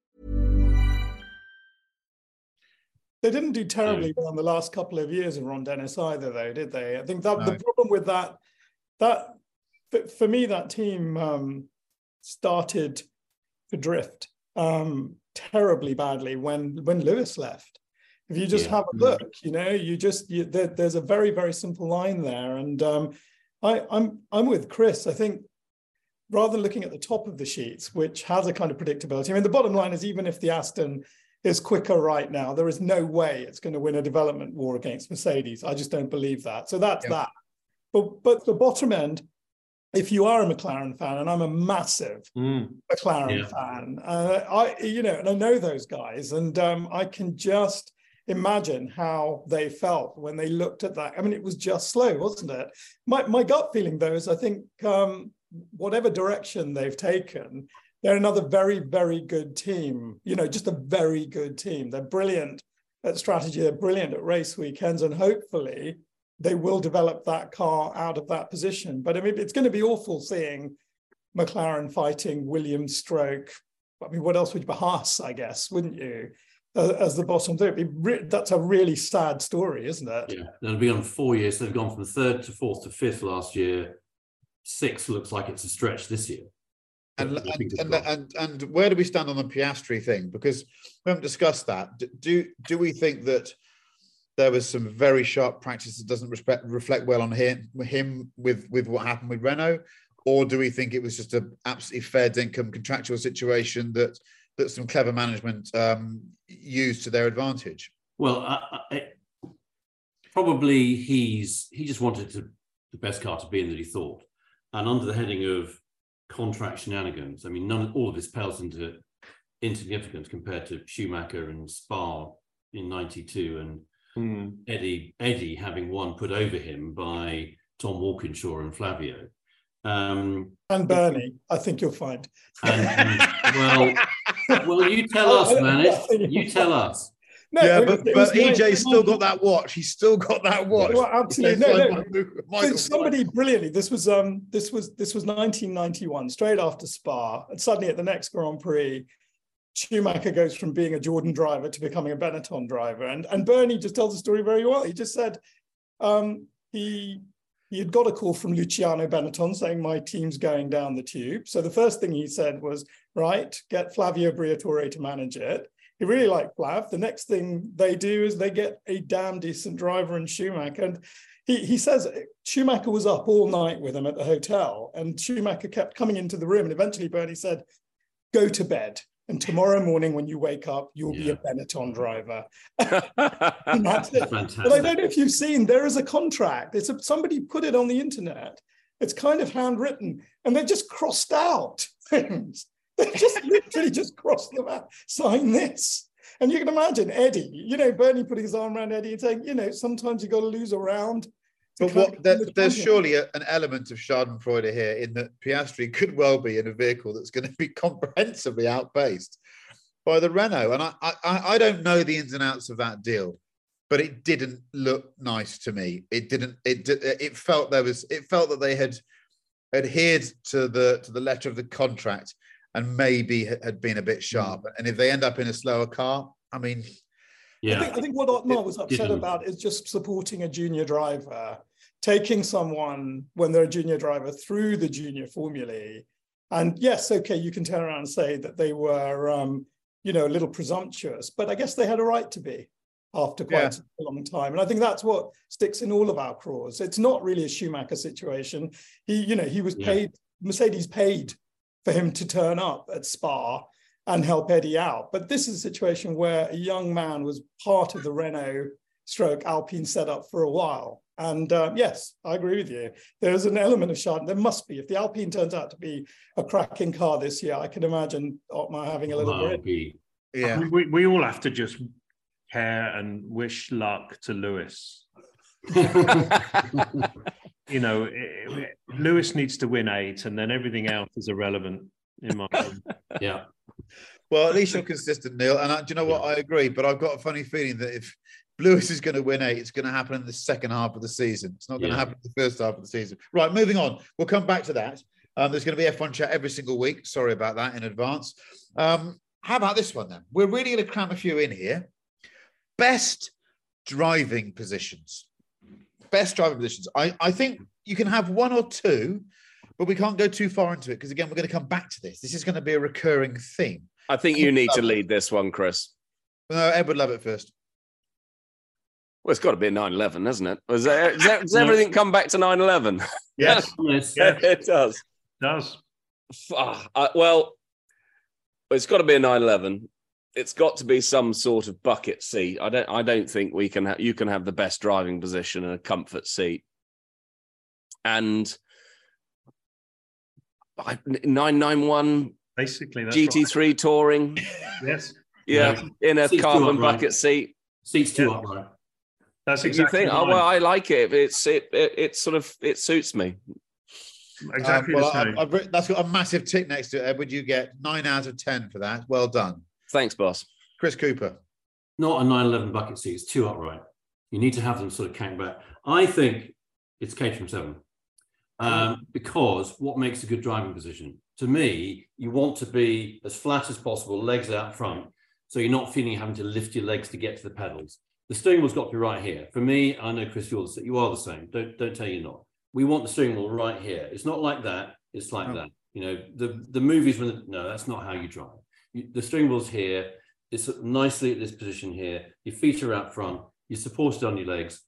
They didn't do terribly well in the last couple of years of Ron Dennis either, though, did they? I think that no. the problem with that, that for me, that team um, started adrift um, terribly badly when when Lewis left. If you just yeah. have a look, you know, you just you, there, there's a very very simple line there, and um, I, I'm I'm with Chris. I think rather than looking at the top of the sheets, which has a kind of predictability. I mean, the bottom line is even if the Aston is quicker right now, there is no way it's going to win a development war against Mercedes. I just don't believe that. So that's yeah. that. But but the bottom end, if you are a McLaren fan, and I'm a massive mm. McLaren yeah. fan, uh, I you know, and I know those guys, and um, I can just imagine how they felt when they looked at that. I mean, it was just slow, wasn't it? My my gut feeling though is I think um, whatever direction they've taken, they're another very, very good team, you know, just a very good team. They're brilliant at strategy. They're brilliant at race weekends. And hopefully they will develop that car out of that position. But I mean, it's going to be awful seeing McLaren fighting Williams stroke. I mean, what else would you be Haas, I guess, wouldn't you? Uh, as the bottom three. Re- that's a really sad story, isn't it? Yeah, they'll be on four years. So they've gone from third to fourth to fifth last year. Sixth looks like it's a stretch this year. And and, and and and where do we stand on the Piastri thing? Because we haven't discussed that. Do do we think that there was some very sharp practice that doesn't respect, reflect well on him, him with, with what happened with Renault? Or do we think it was just an absolutely fair dinkum contractual situation that, that some clever management um, used to their advantage? Well, I, I, probably he's he just wanted to, the best car to be in that he thought. And under the heading of contract shenanigans, I mean, none, all of this pales into insignificance compared to Schumacher and Spa in ninety-two and mm. Eddie Eddie having one put over him by Tom Walkinshaw and Flavio. Um, and Bernie, I think you'll find. And, and, well, well, you tell us, Manish. You tell us. No, yeah, but, but E J's still got that watch. He's still got that watch. Well, absolutely. No, no. Michael, somebody Michael. brilliantly. This was um, this was this was nineteen ninety-one, straight after Spa, and suddenly at the next Grand Prix, Schumacher goes from being a Jordan driver to becoming a Benetton driver. And and Bernie just tells the story very well. He just said um, he he had got a call from Luciano Benetton saying my team's going down the tube. So the first thing he said was, right, get Flavio Briatore to manage it. He really liked Flav. The next thing they do is they get a damn decent driver in Schumacher. And he, he says Schumacher was up all night with him at the hotel, and Schumacher kept coming into the room. And eventually Bernie said, go to bed. And tomorrow morning when you wake up, you'll yeah. be a Benetton driver. And that's it. Fantastic. But I don't know if you've seen, there is a contract. It's a, somebody put it on the internet. It's kind of handwritten. And they just crossed out things. They just literally just crossed them out, sign this. And you can imagine Eddie, you know, Bernie putting his arm around Eddie and saying, you know, sometimes you've got to lose a round. But what, there, the there's surely a, an element of schadenfreude here in that Piastri could well be in a vehicle that's going to be comprehensively outpaced by the Renault. And I, I, I don't know the ins and outs of that deal, but it didn't look nice to me. It didn't, it, it felt there was, it felt that they had adhered to the, to the letter of the contract and maybe had been a bit sharp. And if they end up in a slower car, I mean... Yeah. I think, I think what Otmar was upset about is just supporting a junior driver, taking someone when they're a junior driver through the junior formulae. And yes, okay, you can turn around and say that they were, um, you know, a little presumptuous, but I guess they had a right to be after quite yeah. a long time. And I think that's what sticks in all of our crawls. It's not really a Schumacher situation. He, you know, he was paid, yeah. Mercedes paid for him to turn up at Spa and help Eddie out. But this is a situation where a young man was part of the Renault stroke Alpine setup for a while. And um, yes, I agree with you. There's an element of schadenfreude. There must be. If the Alpine turns out to be a cracking car this year, I can imagine Otmar having a little oh, bit. Yeah. I mean, we, we all have to just care and wish luck to Lewis. You know, it, it, Lewis needs to win eight and then everything else is irrelevant in my opinion. Yeah. Well, at least you're consistent, Neil. And I, do you know what? Yeah. I agree. But I've got a funny feeling that if Lewis is going to win eight, it's going to happen in the second half of the season. It's not going yeah. to happen in the first half of the season. Right, moving on. We'll come back to that. Um, there's going to be F one chat every single week. Sorry about that in advance. Um, how about this one then? We're really going to cram a few in here. Best driving positions. Best driving positions. I, I think you can have one or two, but we can't go too far into it because, again, we're going to come back to this. This is going to be a recurring theme. I think you need to lead this one, Chris. No, Edward Lovett first. Well, it's got to be nine eleven, hasn't it? Does, there, does, that, does everything come back to nine eleven? Yes. Yes. It does. It does. Oh, I, well, it's got to be a nine eleven. It's got to be some sort of bucket seat. I don't. I don't think we can. Ha- you can have the best driving position and a comfort seat. And I, nine ninety-one, basically that's G T three right. touring. Yes. Yeah, no. In a seats carbon bucket seat. Seats too upright. Yeah. That's exactly. You think? Mine. Oh well, I like it. It's it, it. It sort of it suits me. Exactly. Um, well, the same. I've, I've, that's got a massive tick next to it, Edward. You get nine out of ten for that. Well done. Thanks, boss. Chris Cooper. Not a nine eleven bucket seat. It's too upright. You need to have them sort of canked back. I think it's Caterham seven um, because what makes a good driving position? To me, you want to be as flat as possible, legs out front, so you're not feeling having to lift your legs to get to the pedals. The steering wheel's got to be right here. For me, I know, Chris, you're the, you are the same. Don't, don't tell you not. We want the steering wheel right here. It's not like that. It's like oh. that. You know, the, the movies, when the, no, that's not how you drive. The steering wheel's here, it's nicely at this position here, your feet are out front, you're supported on your legs.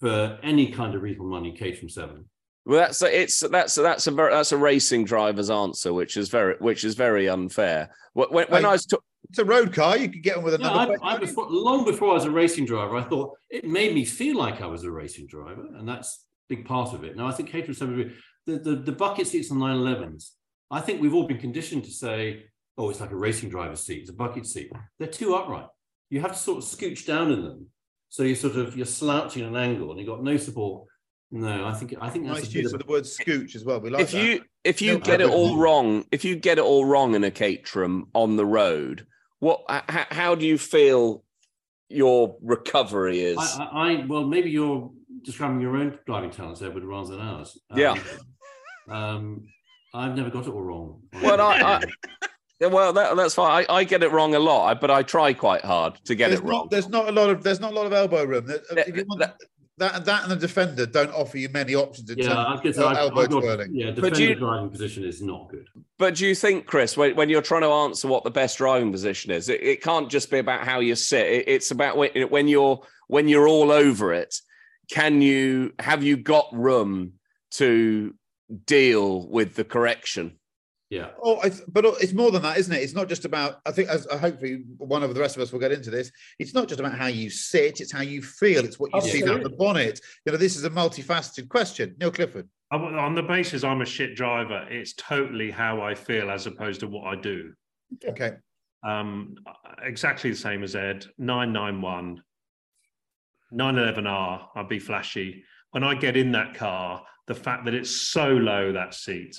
For any kind of reasonable money, Caterham seven. Well, that's a, it's that's a, that's a that's a racing driver's answer, which is very which is very unfair. When, when I, I was ta- it's a road car. You could get on with another. Yeah, I, I before, long before I was a racing driver, I thought it made me feel like I was a racing driver, and that's a big part of it. Now, I think Kate was somebody, the, the, the bucket seats on nine elevens, I think we've all been conditioned to say, oh, it's like a racing driver's seat. It's a bucket seat. They're too upright. You have to sort of scooch down in them. So you're sort of, you're slouching at an angle and you've got no support. No, I think I think that's nice use of the word scooch as well. We like if that. you if you no, get it all wrong, if you get it all wrong in a Caterham on the road, what how, how do you feel your recovery is? I, I, I well, maybe you're describing your own driving talents, Edward, rather than ours. Um, yeah, um, I've never got it all wrong. Well, I, I well that, that's fine. I, I get it wrong a lot, but I try quite hard to get there's it not, wrong. There's not a lot of there's not a lot of elbow room. There, that, if you want, that, That that and the defender don't offer you many options in yeah, terms of elbow I've got, twirling. Yeah, defender you, driving position is not good. But do you think, Chris, when, when you're trying to answer what the best driving position is, it, it can't just be about how you sit. It, it's about when, when you're when you're all over it. Can you have you got room to deal with the correction? Yeah. Oh, I, but it's more than that, isn't it? It's not just about, I think, as uh, hopefully one of the rest of us will get into this, it's not just about how you sit, it's how you feel, it's what you Absolutely. see down the bonnet. You know, this is a multifaceted question. Neil Clifford. On the basis I'm a shit driver, it's totally how I feel as opposed to what I do. Okay. Um, exactly the same as Ed. nine ninety-one, nine eleven R, I'd be flashy. When I get in that car, the fact that it's so low, that seat,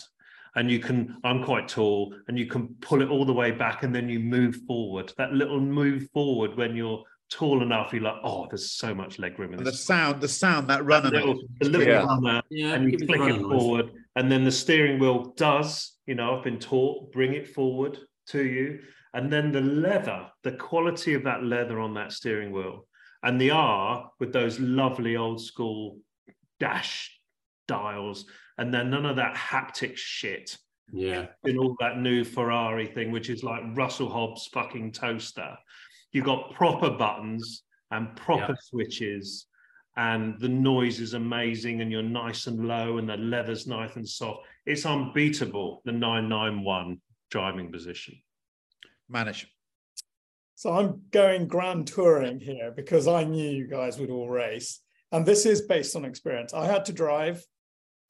and you can, I'm quite tall, and you can pull it all the way back and then you move forward. That little move forward when you're tall enough, you're like, oh, there's so much leg room in this. The sound, the sound, that runner. The little, the little yeah. runner, yeah, and you flick it forward. Noise. And then the steering wheel does, you know, I've been taught, bring it forward to you. And then the leather, the quality of that leather on that steering wheel. And the R with those lovely old school dash dials, and then none of that haptic shit. Yeah. And all that new Ferrari thing, which is like Russell Hobbs' fucking toaster. You've got proper buttons and proper yeah. switches, and the noise is amazing, and you're nice and low, and the leather's nice and soft. It's unbeatable, the nine ninety-one driving position. Manish. So I'm going grand touring here because I knew you guys would all race. And this is based on experience. I had to drive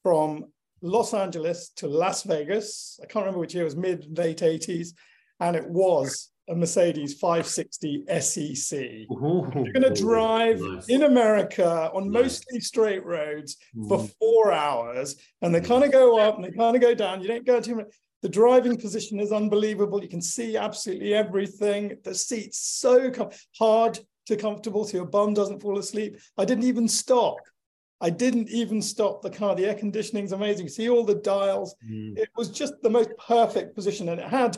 from Los Angeles to Las Vegas. I can't remember which year, it was mid, late eighties. And it was a Mercedes five sixty S E C. Ooh, You're going to drive nice. in America on nice. mostly straight roads mm. for four hours. And they kind of go up and they kind of go down. You don't go too much. The driving position is unbelievable. You can see absolutely everything. The seat's so com- hard to comfortable so your bum doesn't fall asleep. I didn't even stop. I didn't even stop the car. The air conditioning's amazing. You see all the dials. Mm. It was just the most perfect position, and it had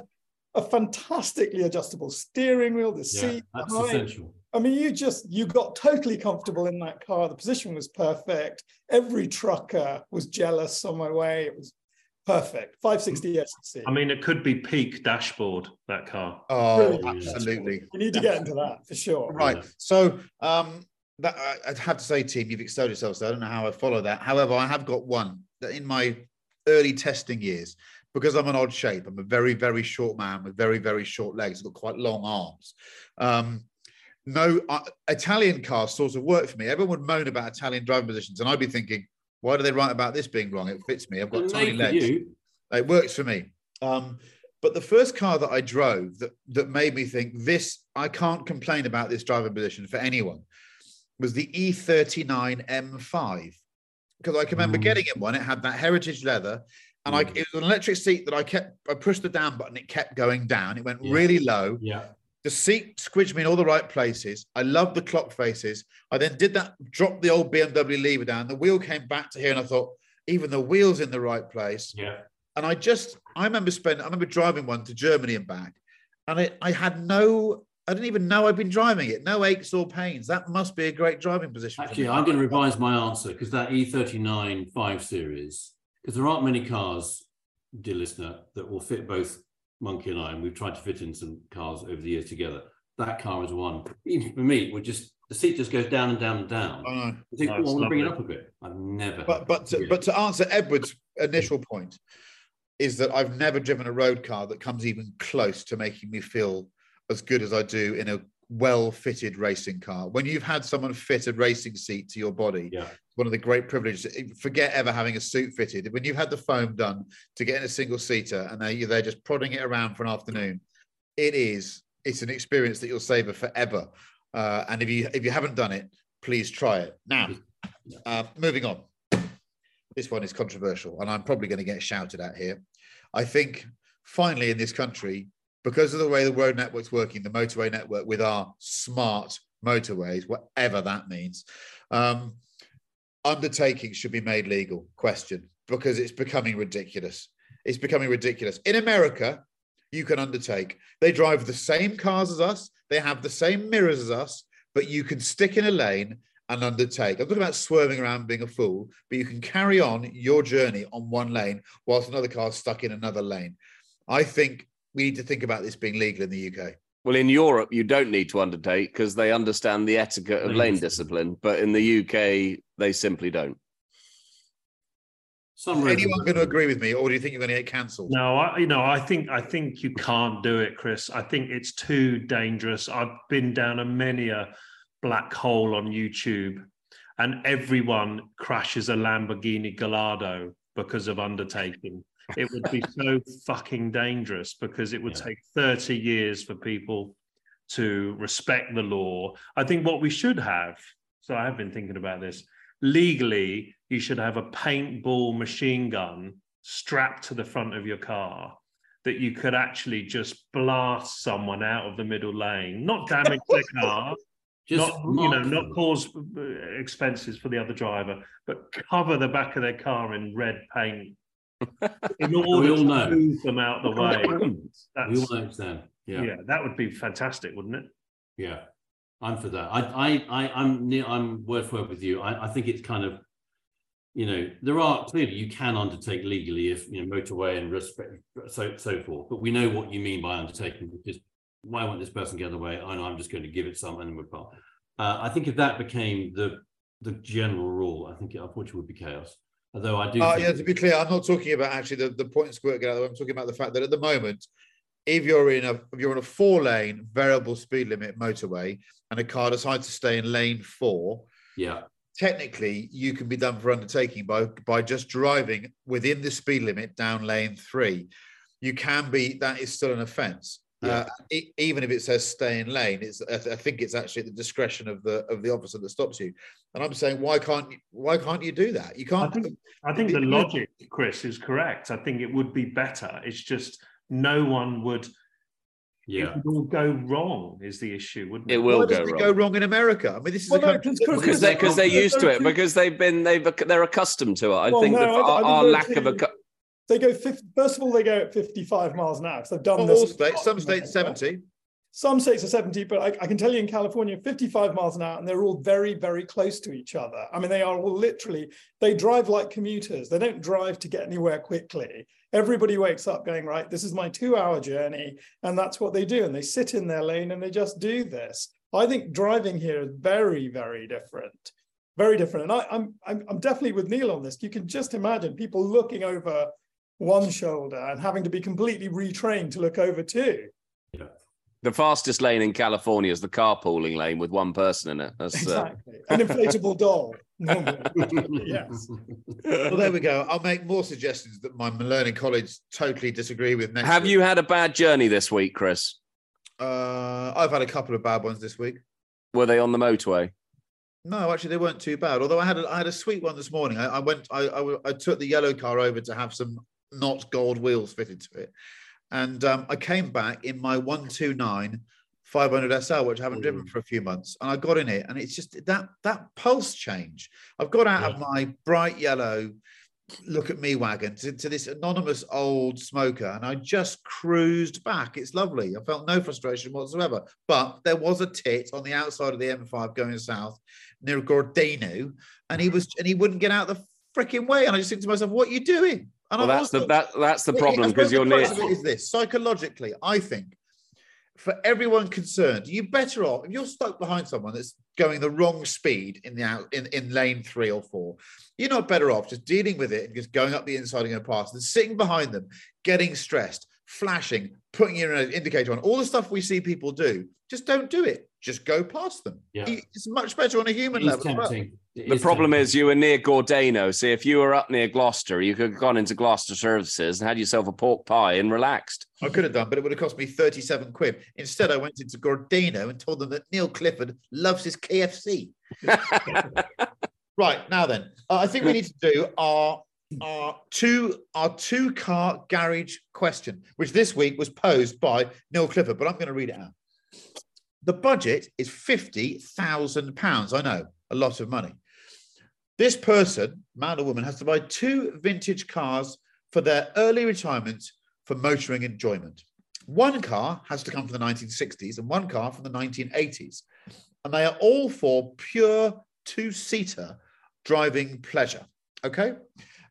a fantastically adjustable steering wheel. The yeah, seat, that's essential. I mean, you just you got totally comfortable in that car. The position was perfect. Every trucker was jealous on my way. It was perfect. five sixty S E C. I mean, it could be peak dashboard, that car. Oh, really, absolutely. You need to get into that for sure. Right. So. Um, That, I'd have to say, team, you've extolled yourselves. So I don't know how I follow that. However, I have got one that in my early testing years, because I'm an odd shape, I'm a very, very short man with very, very short legs. I've got quite long arms. Um, no, uh, Italian cars sort of work for me. Everyone would moan about Italian driving positions, and I'd be thinking, why do they write about this being wrong? It fits me. I've got tiny legs. It works for me. Um, but the first car that I drove that that made me think this, I can't complain about this driving position for anyone, was the E thirty-nine M five, because I can remember mm. getting it one. It had that heritage leather, and mm. I, it was an electric seat that I kept, I pushed the down button, it kept going down. It went yeah. really low. Yeah. The seat squidged me in all the right places. I loved the clock faces. I then did that, dropped the old B M W lever down. The wheel came back to here, and I thought, even the wheel's in the right place. Yeah. And I just, I remember spending, I remember driving one to Germany and back, and it, I had no... I didn't even know I'd been driving it. No aches or pains. That must be a great driving position. Actually, I'm going to revise my answer, because that E thirty-nine five series, because there aren't many cars, dear listener, that will fit both Monkey and I, and we've tried to fit in some cars over the years together. That car is one. Even for me, we're just, the seat just goes down and down and down. Oh, no. I think, no, well, I want to bring it up a bit. I've never. But but to, but to answer Edward's initial point, is that I've never driven a road car that comes even close to making me feel as good as I do in a well-fitted racing car. When you've had someone fit a racing seat to your body, yeah. one of the great privileges, forget ever having a suit fitted. When you've had the foam done to get in a single-seater and they're, they're just prodding it around for an afternoon, it is, it's an experience that you'll savor forever. Uh, and if you if you haven't done it, please try it. Now, uh, moving on. This one is controversial, and I'm probably going to get shouted at here. I think, finally, in this country, because of the way the road network's working, the motorway network with our smart motorways, whatever that means, um, undertakings should be made legal, question, because it's becoming ridiculous. It's becoming ridiculous. In America, you can undertake. They drive the same cars as us. They have the same mirrors as us, but you can stick in a lane and undertake. I'm talking about swerving around, being a fool, but you can carry on your journey on one lane whilst another car's stuck in another lane. I think we need to think about this being legal in the U K. Well, in Europe, you don't need to undertake because they understand the etiquette of lane discipline, but in the U K, they simply don't. Some Is anyone going to agree with me, or do you think you're going to get cancelled? No, I, you know, I think I think you can't do it, Chris. I think it's too dangerous. I've been down a many a black hole on YouTube, and everyone crashes a Lamborghini Gallardo because of undertaking. It would be so fucking dangerous because it would yeah. take thirty years for people to respect the law. I think what we should have, so I have been thinking about this, legally, you should have a paintball machine gun strapped to the front of your car that you could actually just blast someone out of the middle lane, not damage their car, just not, you know, not cause expenses for the other driver, but cover the back of their car in red paint in order to know. move them out the way. That's, we all understand. Yeah. yeah, that would be fantastic, wouldn't it? Yeah. I'm for that. I, I, I, I'm near, I'm word for word with you. I, I think it's kind of, you know, there are clearly you can undertake legally if, you know, motorway and respect, so so forth. But we know what you mean by undertaking, because why won't this person get away? I know I'm just going to give it some and would part. Uh, I think if that became the the general rule, I think it unfortunately would be chaos. Although I do. Uh, yeah, to be clear, I'm not talking about actually the the point and squirt get out of the way. I'm talking about the fact that at the moment, if you're in a if you're on a four-lane variable speed limit motorway and a car decides to stay in lane four, yeah, technically you can be done for undertaking by by just driving within the speed limit down lane three. You can be that is still an offence, yeah. uh, it, even if it says stay in lane. It's I, th I think it's actually at the discretion of the of the officer that stops you. And I'm saying why can't why can't you do that? You can't. I think, I think it, the logic, Chris, is correct. I think it would be better. It's just. No one would. Yeah, it would all go wrong is the issue, wouldn't it? It will Why go, does it wrong. go wrong in America. I mean, this is well, a because no, they because they're used to it because they've been they've they're accustomed to it. I well, think no, the, I, our, I our lack of a. They go fifty, first of all, they go at fifty-five miles an hour. So they've done well, this. All states, some states seventy. Some states are seventy, but I, I can tell you in California, fifty-five miles an hour, and they're all very, very close to each other. I mean, they are all literally, they drive like commuters. They don't drive to get anywhere quickly. Everybody wakes up going, right, this is my two-hour journey, and that's what they do. And they sit in their lane and they just do this. I think driving here is very, very different, very different. And I, I'm, I'm, I'm definitely with Neil on this. You can just imagine people looking over one shoulder and having to be completely retrained to look over two. Yeah. The fastest lane in California is the carpooling lane with one person in it. That's, exactly. Uh... An inflatable doll. Yes. Well, there we go. I'll make more suggestions that my learning colleagues totally disagree with next Have week. You had a bad journey this week, Chris? Uh, I've had a couple of bad ones this week. Were they on the motorway? No, actually, they weren't too bad. Although I had a, I had a sweet one this morning. I, I went. I, I, I took the yellow car over to have some not gold wheels fitted to it. And um, I came back in my one twenty-nine five hundred S L, which I haven't Ooh. driven for a few months. And I got in it, and it's just that that pulse change. I've got out yeah. of my bright yellow look at me wagon to, to this anonymous old smoker, and I just cruised back. It's lovely. I felt no frustration whatsoever. But there was a tit on the outside of the M five going south near Gordano, and he was and he wouldn't get out the freaking way. And I just think to myself, what are you doing? And well, that's also, the that, that's the problem because you're near. It is this psychologically? I think for everyone concerned, you're better off if you're stuck behind someone that's going the wrong speed in the out in, in lane three or four. You're not better off just dealing with it and just going up the inside and going past and sitting behind them, getting stressed. flashing, putting your indicator on, all the stuff we see people do, just don't do it. Just go past them. Yeah. It's much better on a human level. The problem tempting. is you were near Gordano. So if you were up near Gloucester, you could have gone into Gloucester Services and had yourself a pork pie and relaxed. I could have done, but it would have cost me thirty-seven quid. Instead, I went into Gordano and told them that Neil Clifford loves his K F C. Right, now then, uh, I think we need to do our our two our two car garage question, which this week was posed by Neil Clifford, but I'm going to read it out. The budget is fifty thousand pounds. I know, a lot of money. This person, man or woman, has to buy two vintage cars for their early retirement for motoring enjoyment. One car has to come from the nineteen sixties and one car from the nineteen eighties. And they are all for pure two-seater driving pleasure, okay?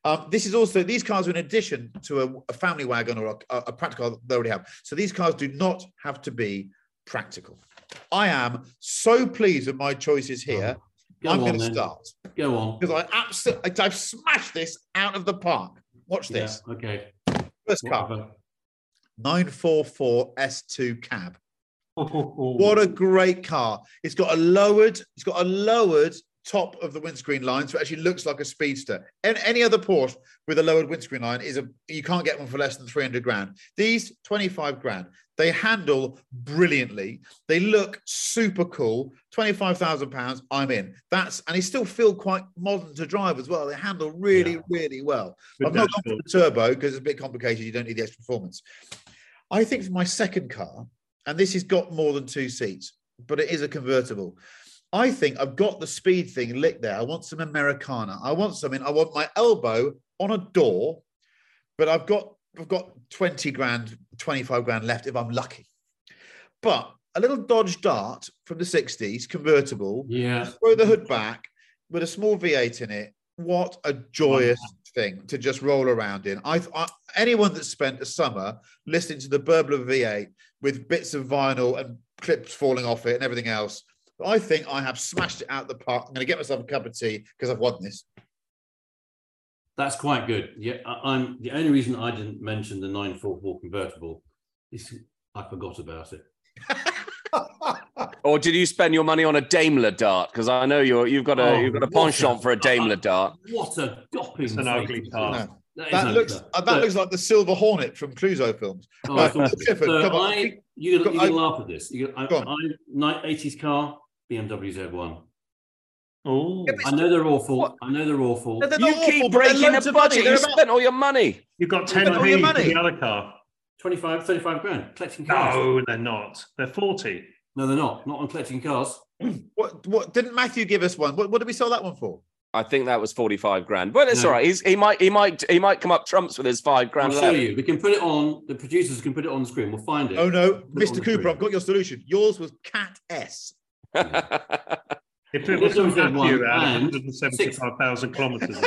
Um, this is also, these cars are in addition to a, a family wagon or a, a practical car they already have. So these cars do not have to be practical. I am so pleased with my choices here. Go I'm going to start. Go on. Because I absolutely, I've smashed this out of the park. Watch this. Yeah, okay. First Whatever. car, nine forty-four S two cab. Oh, oh, oh. What a great car! It's got a lowered, it's got a lowered top of the windscreen line, so it actually looks like a speedster. And any other Porsche with a lowered windscreen line is a you can't get one for less than three hundred grand. These twenty-five grand. They handle brilliantly. They look super cool. twenty-five thousand pounds, I'm in. That's and they still feel quite modern to drive as well. They handle really, yeah. really well. Good I've not gone for the turbo because it's a bit complicated. You don't need the extra performance. I think for my second car, and this has got more than two seats, but it is a convertible. I think I've got the speed thing licked there. I want some Americana. I want something. I want my elbow on a door, but I've got I've got twenty grand, twenty-five grand left if I'm lucky. But a little Dodge Dart from the sixties, convertible, yeah. throw the hood back with a small V eight in it. What a joyous thing to just roll around in. I, I anyone that spent a summer listening to the burble of V eight with bits of vinyl and clips falling off it and everything else, I think I have smashed it out the park. I'm going to get myself a cup of tea because I've won this. That's quite good. Yeah, I, I'm the only reason I didn't mention the nine forty-four convertible is I forgot about it. Or did you spend your money on a Daimler Dart? Because I know you're you've got a oh, you've got a penchant a, for a Daimler uh, Dart. What a gopping! It's an ugly car. No. That, that looks uh, that but, looks like the Silver Hornet from Clouseau films. Oh, uh, so Clifford, so come I, on. You can laugh at this. You, I, I, I, eighties car, B M W Z one. Oh, yeah, I know they're awful. What? I know they're awful. No, they're you awful, keep breaking the budget. You about... spent all your money. You've got ten of you the other car. twenty-five, thirty-five grand. Collecting cars. No, they're not. They're forty. No, they're not. Not on collecting cars. What? What? Didn't Matthew give us one? What, what did we sell that one for? I think that was forty-five grand. But it's no. all right. He's, he might, he might, he might come up trumps with his five grand. I'll show you. We can put it on. The producers can put it on the screen. We'll find it. Oh no, we'll Mister Cooper, I've got your solution. Yours was Cat S. Yeah. If it was one hundred seventy-five thousand kilometres.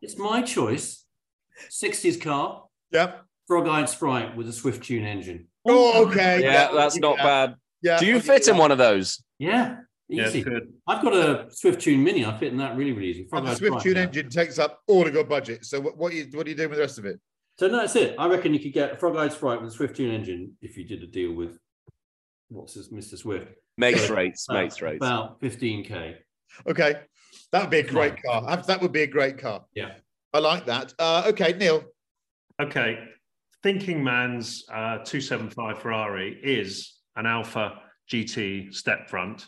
It's my choice. sixties car. Yep. Frog-eyed Sprite with a Swift Tune engine. Oh, okay. Yeah, yeah. that's not yeah. bad. Yeah. Do you okay. fit in one of those? Yeah. Easy. Yeah, I've got a Swift Tune Mini. I fit in that really, really easy. Frog-eyed and the Swift Tune engine takes up all of your budget. So what, what are you what are you doing with the rest of it? So no, that's it. I reckon you could get a Frog-eyed Sprite with a Swift Tune engine if you did a deal with what's his Mister Swift. Mates so rates, about, mates rates. About fifteen K. Okay. That would be a great yeah. car. That would be a great car. Yeah. I like that. Uh, okay, Neil. Okay. Thinking Man's uh, two seventy-five Ferrari is an Alpha G T step front.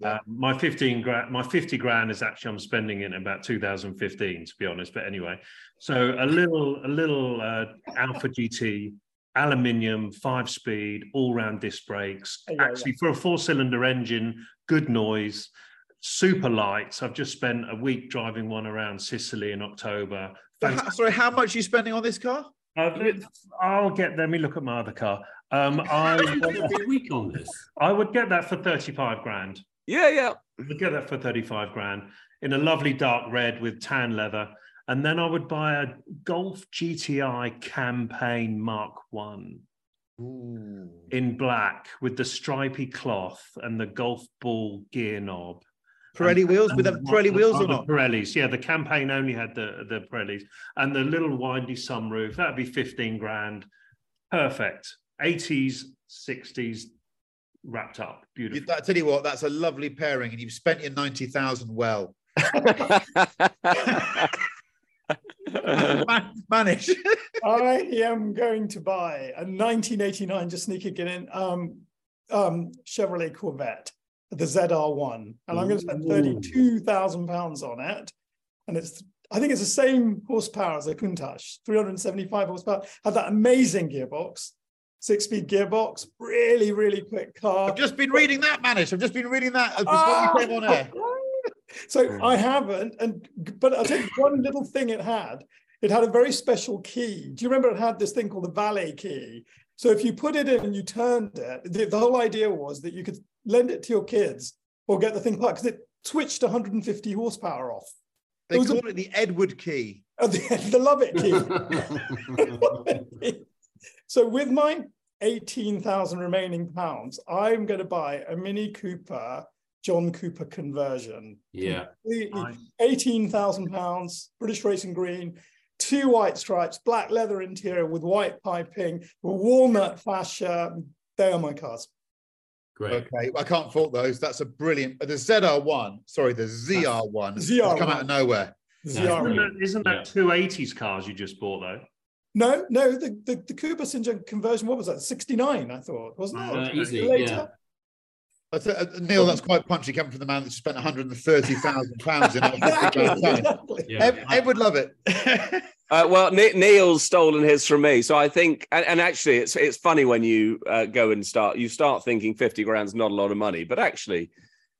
Yeah. Uh, my fifteen grand, my fifty grand is actually, I'm spending it in about two thousand fifteen, to be honest. But anyway, so a little, a little uh, Alpha G T. Aluminium, five-speed, all-round disc brakes. Oh, yeah, Actually, yeah. for a four-cylinder engine, good noise, super light. I've just spent a week driving one around Sicily in October. So how, sorry, how much are you spending on this car? Uh, I'll get. Let me look at my other car. Um, I a week on this. I would get that for thirty-five grand. Yeah, yeah. I would get that for thirty-five grand in a lovely dark red with tan leather. And then I would buy a Golf G T I Campaign Mark One Ooh. in black with the stripy cloth and the golf ball gear knob Pirelli wheels? With the Pirelli wheels or not? Pirellis, yeah. The campaign only had the, the Pirellis. And the little windy sunroof, that'd be fifteen grand. Perfect. eighties, sixties, wrapped up. Beautiful. I tell you what, that's a lovely pairing, and you've spent your ninety thousand well. Man- manage. I am going to buy a nineteen eighty-nine, just sneak it in, um, um, Chevrolet Corvette, the Z R one, and I'm going to spend thirty-two thousand pounds on it. And it's, I think it's the same horsepower as the Countach, three hundred seventy-five horsepower, had that amazing gearbox, six-speed gearbox, really, really quick car. I've just been reading that, Manish. I've just been reading that. Ah! What you came on air. So I haven't, and but I'll tell you one little thing it had. It had a very special key. Do you remember it had this thing called the valet key? So if you put it in and you turned it, the, the whole idea was that you could lend it to your kids or get the thing parked, because it switched one hundred fifty horsepower off. They it called a, it the Edward key. Oh, the, the Lovett key. So with my eighteen thousand remaining pounds, I'm going to buy a Mini Cooper John Cooper conversion. Yeah. Completely. eighteen thousand pounds, British Racing Green, two white stripes, black leather interior with white piping, walnut fascia. They are my cars. Great. Okay. I can't fault those. That's a brilliant. The Z R one, sorry, the Z R one. Z R one. It's come out of nowhere. Z R one. Isn't that, isn't that yeah. two eighties cars you just bought, though? No, no. The, the, the Cooper Saint John conversion, what was that? sixty-nine, I thought, wasn't it? Uh, easy, later. Yeah. Neil, that's quite punchy coming from the man that spent one hundred thirty thousand pounds in that. Exactly, exactly. Yeah. Ed, Ed would love it. uh, well, Neil's stolen his from me, so I think. And, and actually, it's it's funny when you uh, go and start, you start thinking fifty grand's not a lot of money, but actually,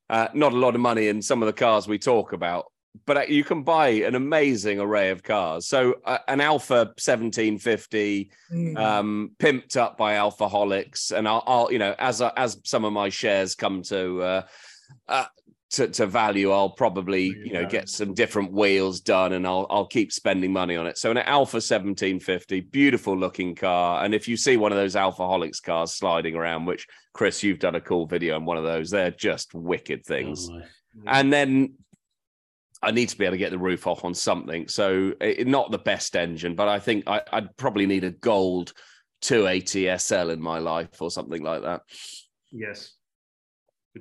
uh, not a lot of money in some of the cars we talk about. But you can buy an amazing array of cars. So uh, an Alfa seventeen fifty, mm. um, pimped up by Alphaholics, and I'll, I'll you know, as as some of my shares come to uh, uh, to, to value, I'll probably you know get some different wheels done, and I'll I'll keep spending money on it. So an Alfa seventeen fifty, beautiful looking car, and if you see one of those Alphaholics cars sliding around, which Chris, you've done a cool video on one of those, they're just wicked things. Oh, and then I need to be able to get the roof off on something. So it, not the best engine, but I think I, I'd probably need a gold two eighty S L in my life or something like that. Yes.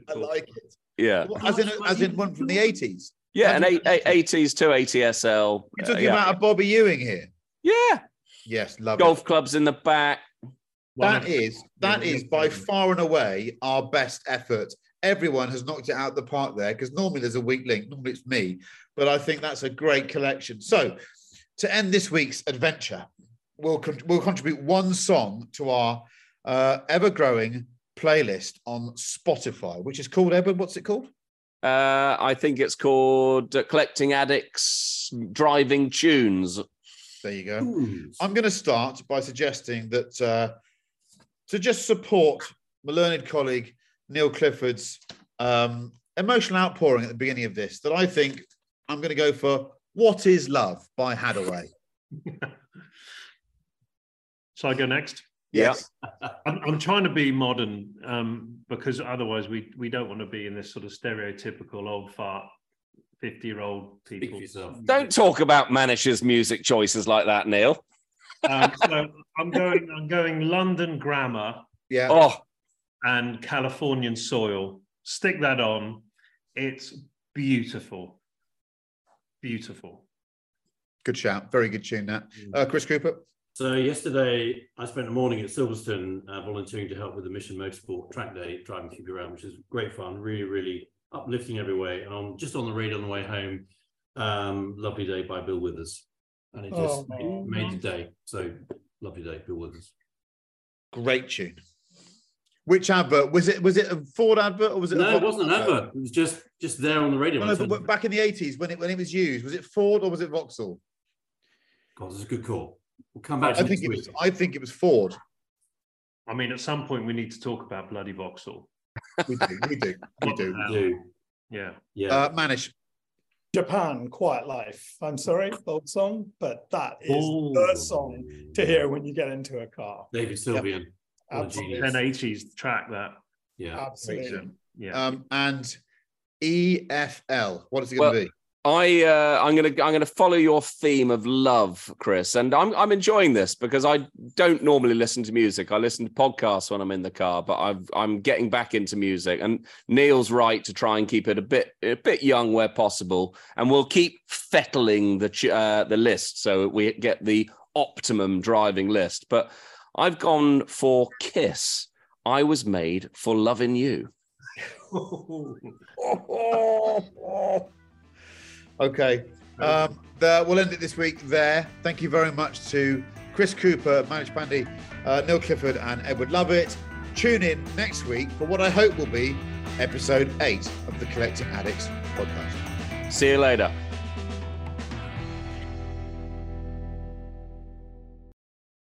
I like it. Yeah. Well, as in as in one from the eighties. Yeah, an eighties two eighty S L. You're talking uh, yeah. about a Bobby Ewing here. Yeah. Yes, love Golf it. Clubs in the back. That is, that is by far and away our best effort. Everyone has knocked it out of the park there, because normally there's a weak link. Normally it's me, but I think that's a great collection. So to end this week's adventure, we'll, con- we'll contribute one song to our uh, ever-growing playlist on Spotify, which is called, Edward, what's it called? Uh, I think it's called uh, Collecting Addicts Driving Tunes. There you go. Ooh. I'm going to start by suggesting that uh, to just support my learned colleague, Neil Clifford's um, emotional outpouring at the beginning of this, that I think I'm going to go for What Is Love by Hadaway. Shall I go next? Yes. Yeah. I'm, I'm trying to be modern um, because otherwise we, we don't want to be in this sort of stereotypical old fart fifty-year-old people. Don't talk about Manish's music choices like that, Neil. um, so I'm going, I'm going London Grammar. Yeah. Oh. And Californian Soil. Stick that on. It's beautiful. Beautiful. Good shout. Very good tune, that. Uh, Chris Cooper? So yesterday, I spent a morning at Silverstone uh, volunteering to help with the Mission Motorsport track day, driving Cooper around, which is great fun. Really, really uplifting every way. And I'm just on the radio on the way home. Um, lovely Day by Bill Withers. And it just oh. made, made the day. So Lovely Day, Bill Withers. Great tune. Which advert was it? Was it a Ford advert or was it? No, a it wasn't advert? an advert. It was just just there on the radio. Well, no, but back in the eighties, when it when it was used, was it Ford or was it Vauxhall? God, that's a good call. We'll come back. I, to I think it week. was. I think it was Ford. I mean, at some point, we need to talk about bloody Vauxhall. we do. We do. We do. We do. Yeah. Yeah. Uh, Manish. Japan, Quiet Life. I'm sorry, old song, but that is Ooh. the song to hear when you get into a car. David Sylvian. Yep. Absolutely. ten eighties track that. Yeah. Absolutely. Yeah. Um, and E F L. What is it going to well, be? I uh, I'm gonna I'm gonna follow your theme of love, Chris, and I'm I'm enjoying this because I don't normally listen to music. I listen to podcasts when I'm in the car, but I've I'm getting back into music. And Neil's right to try and keep it a bit a bit young where possible, and we'll keep fettling the uh, the list so we get the optimum driving list. But I've gone for Kiss. I was made for loving you. Okay, um, the, we'll end it this week there. Thank you very much to Chris Cooper, Manish Pandy, uh, Neil Clifford and Edward Lovett. Tune in next week for what I hope will be episode eight of the Collecting Addicts podcast. See you later.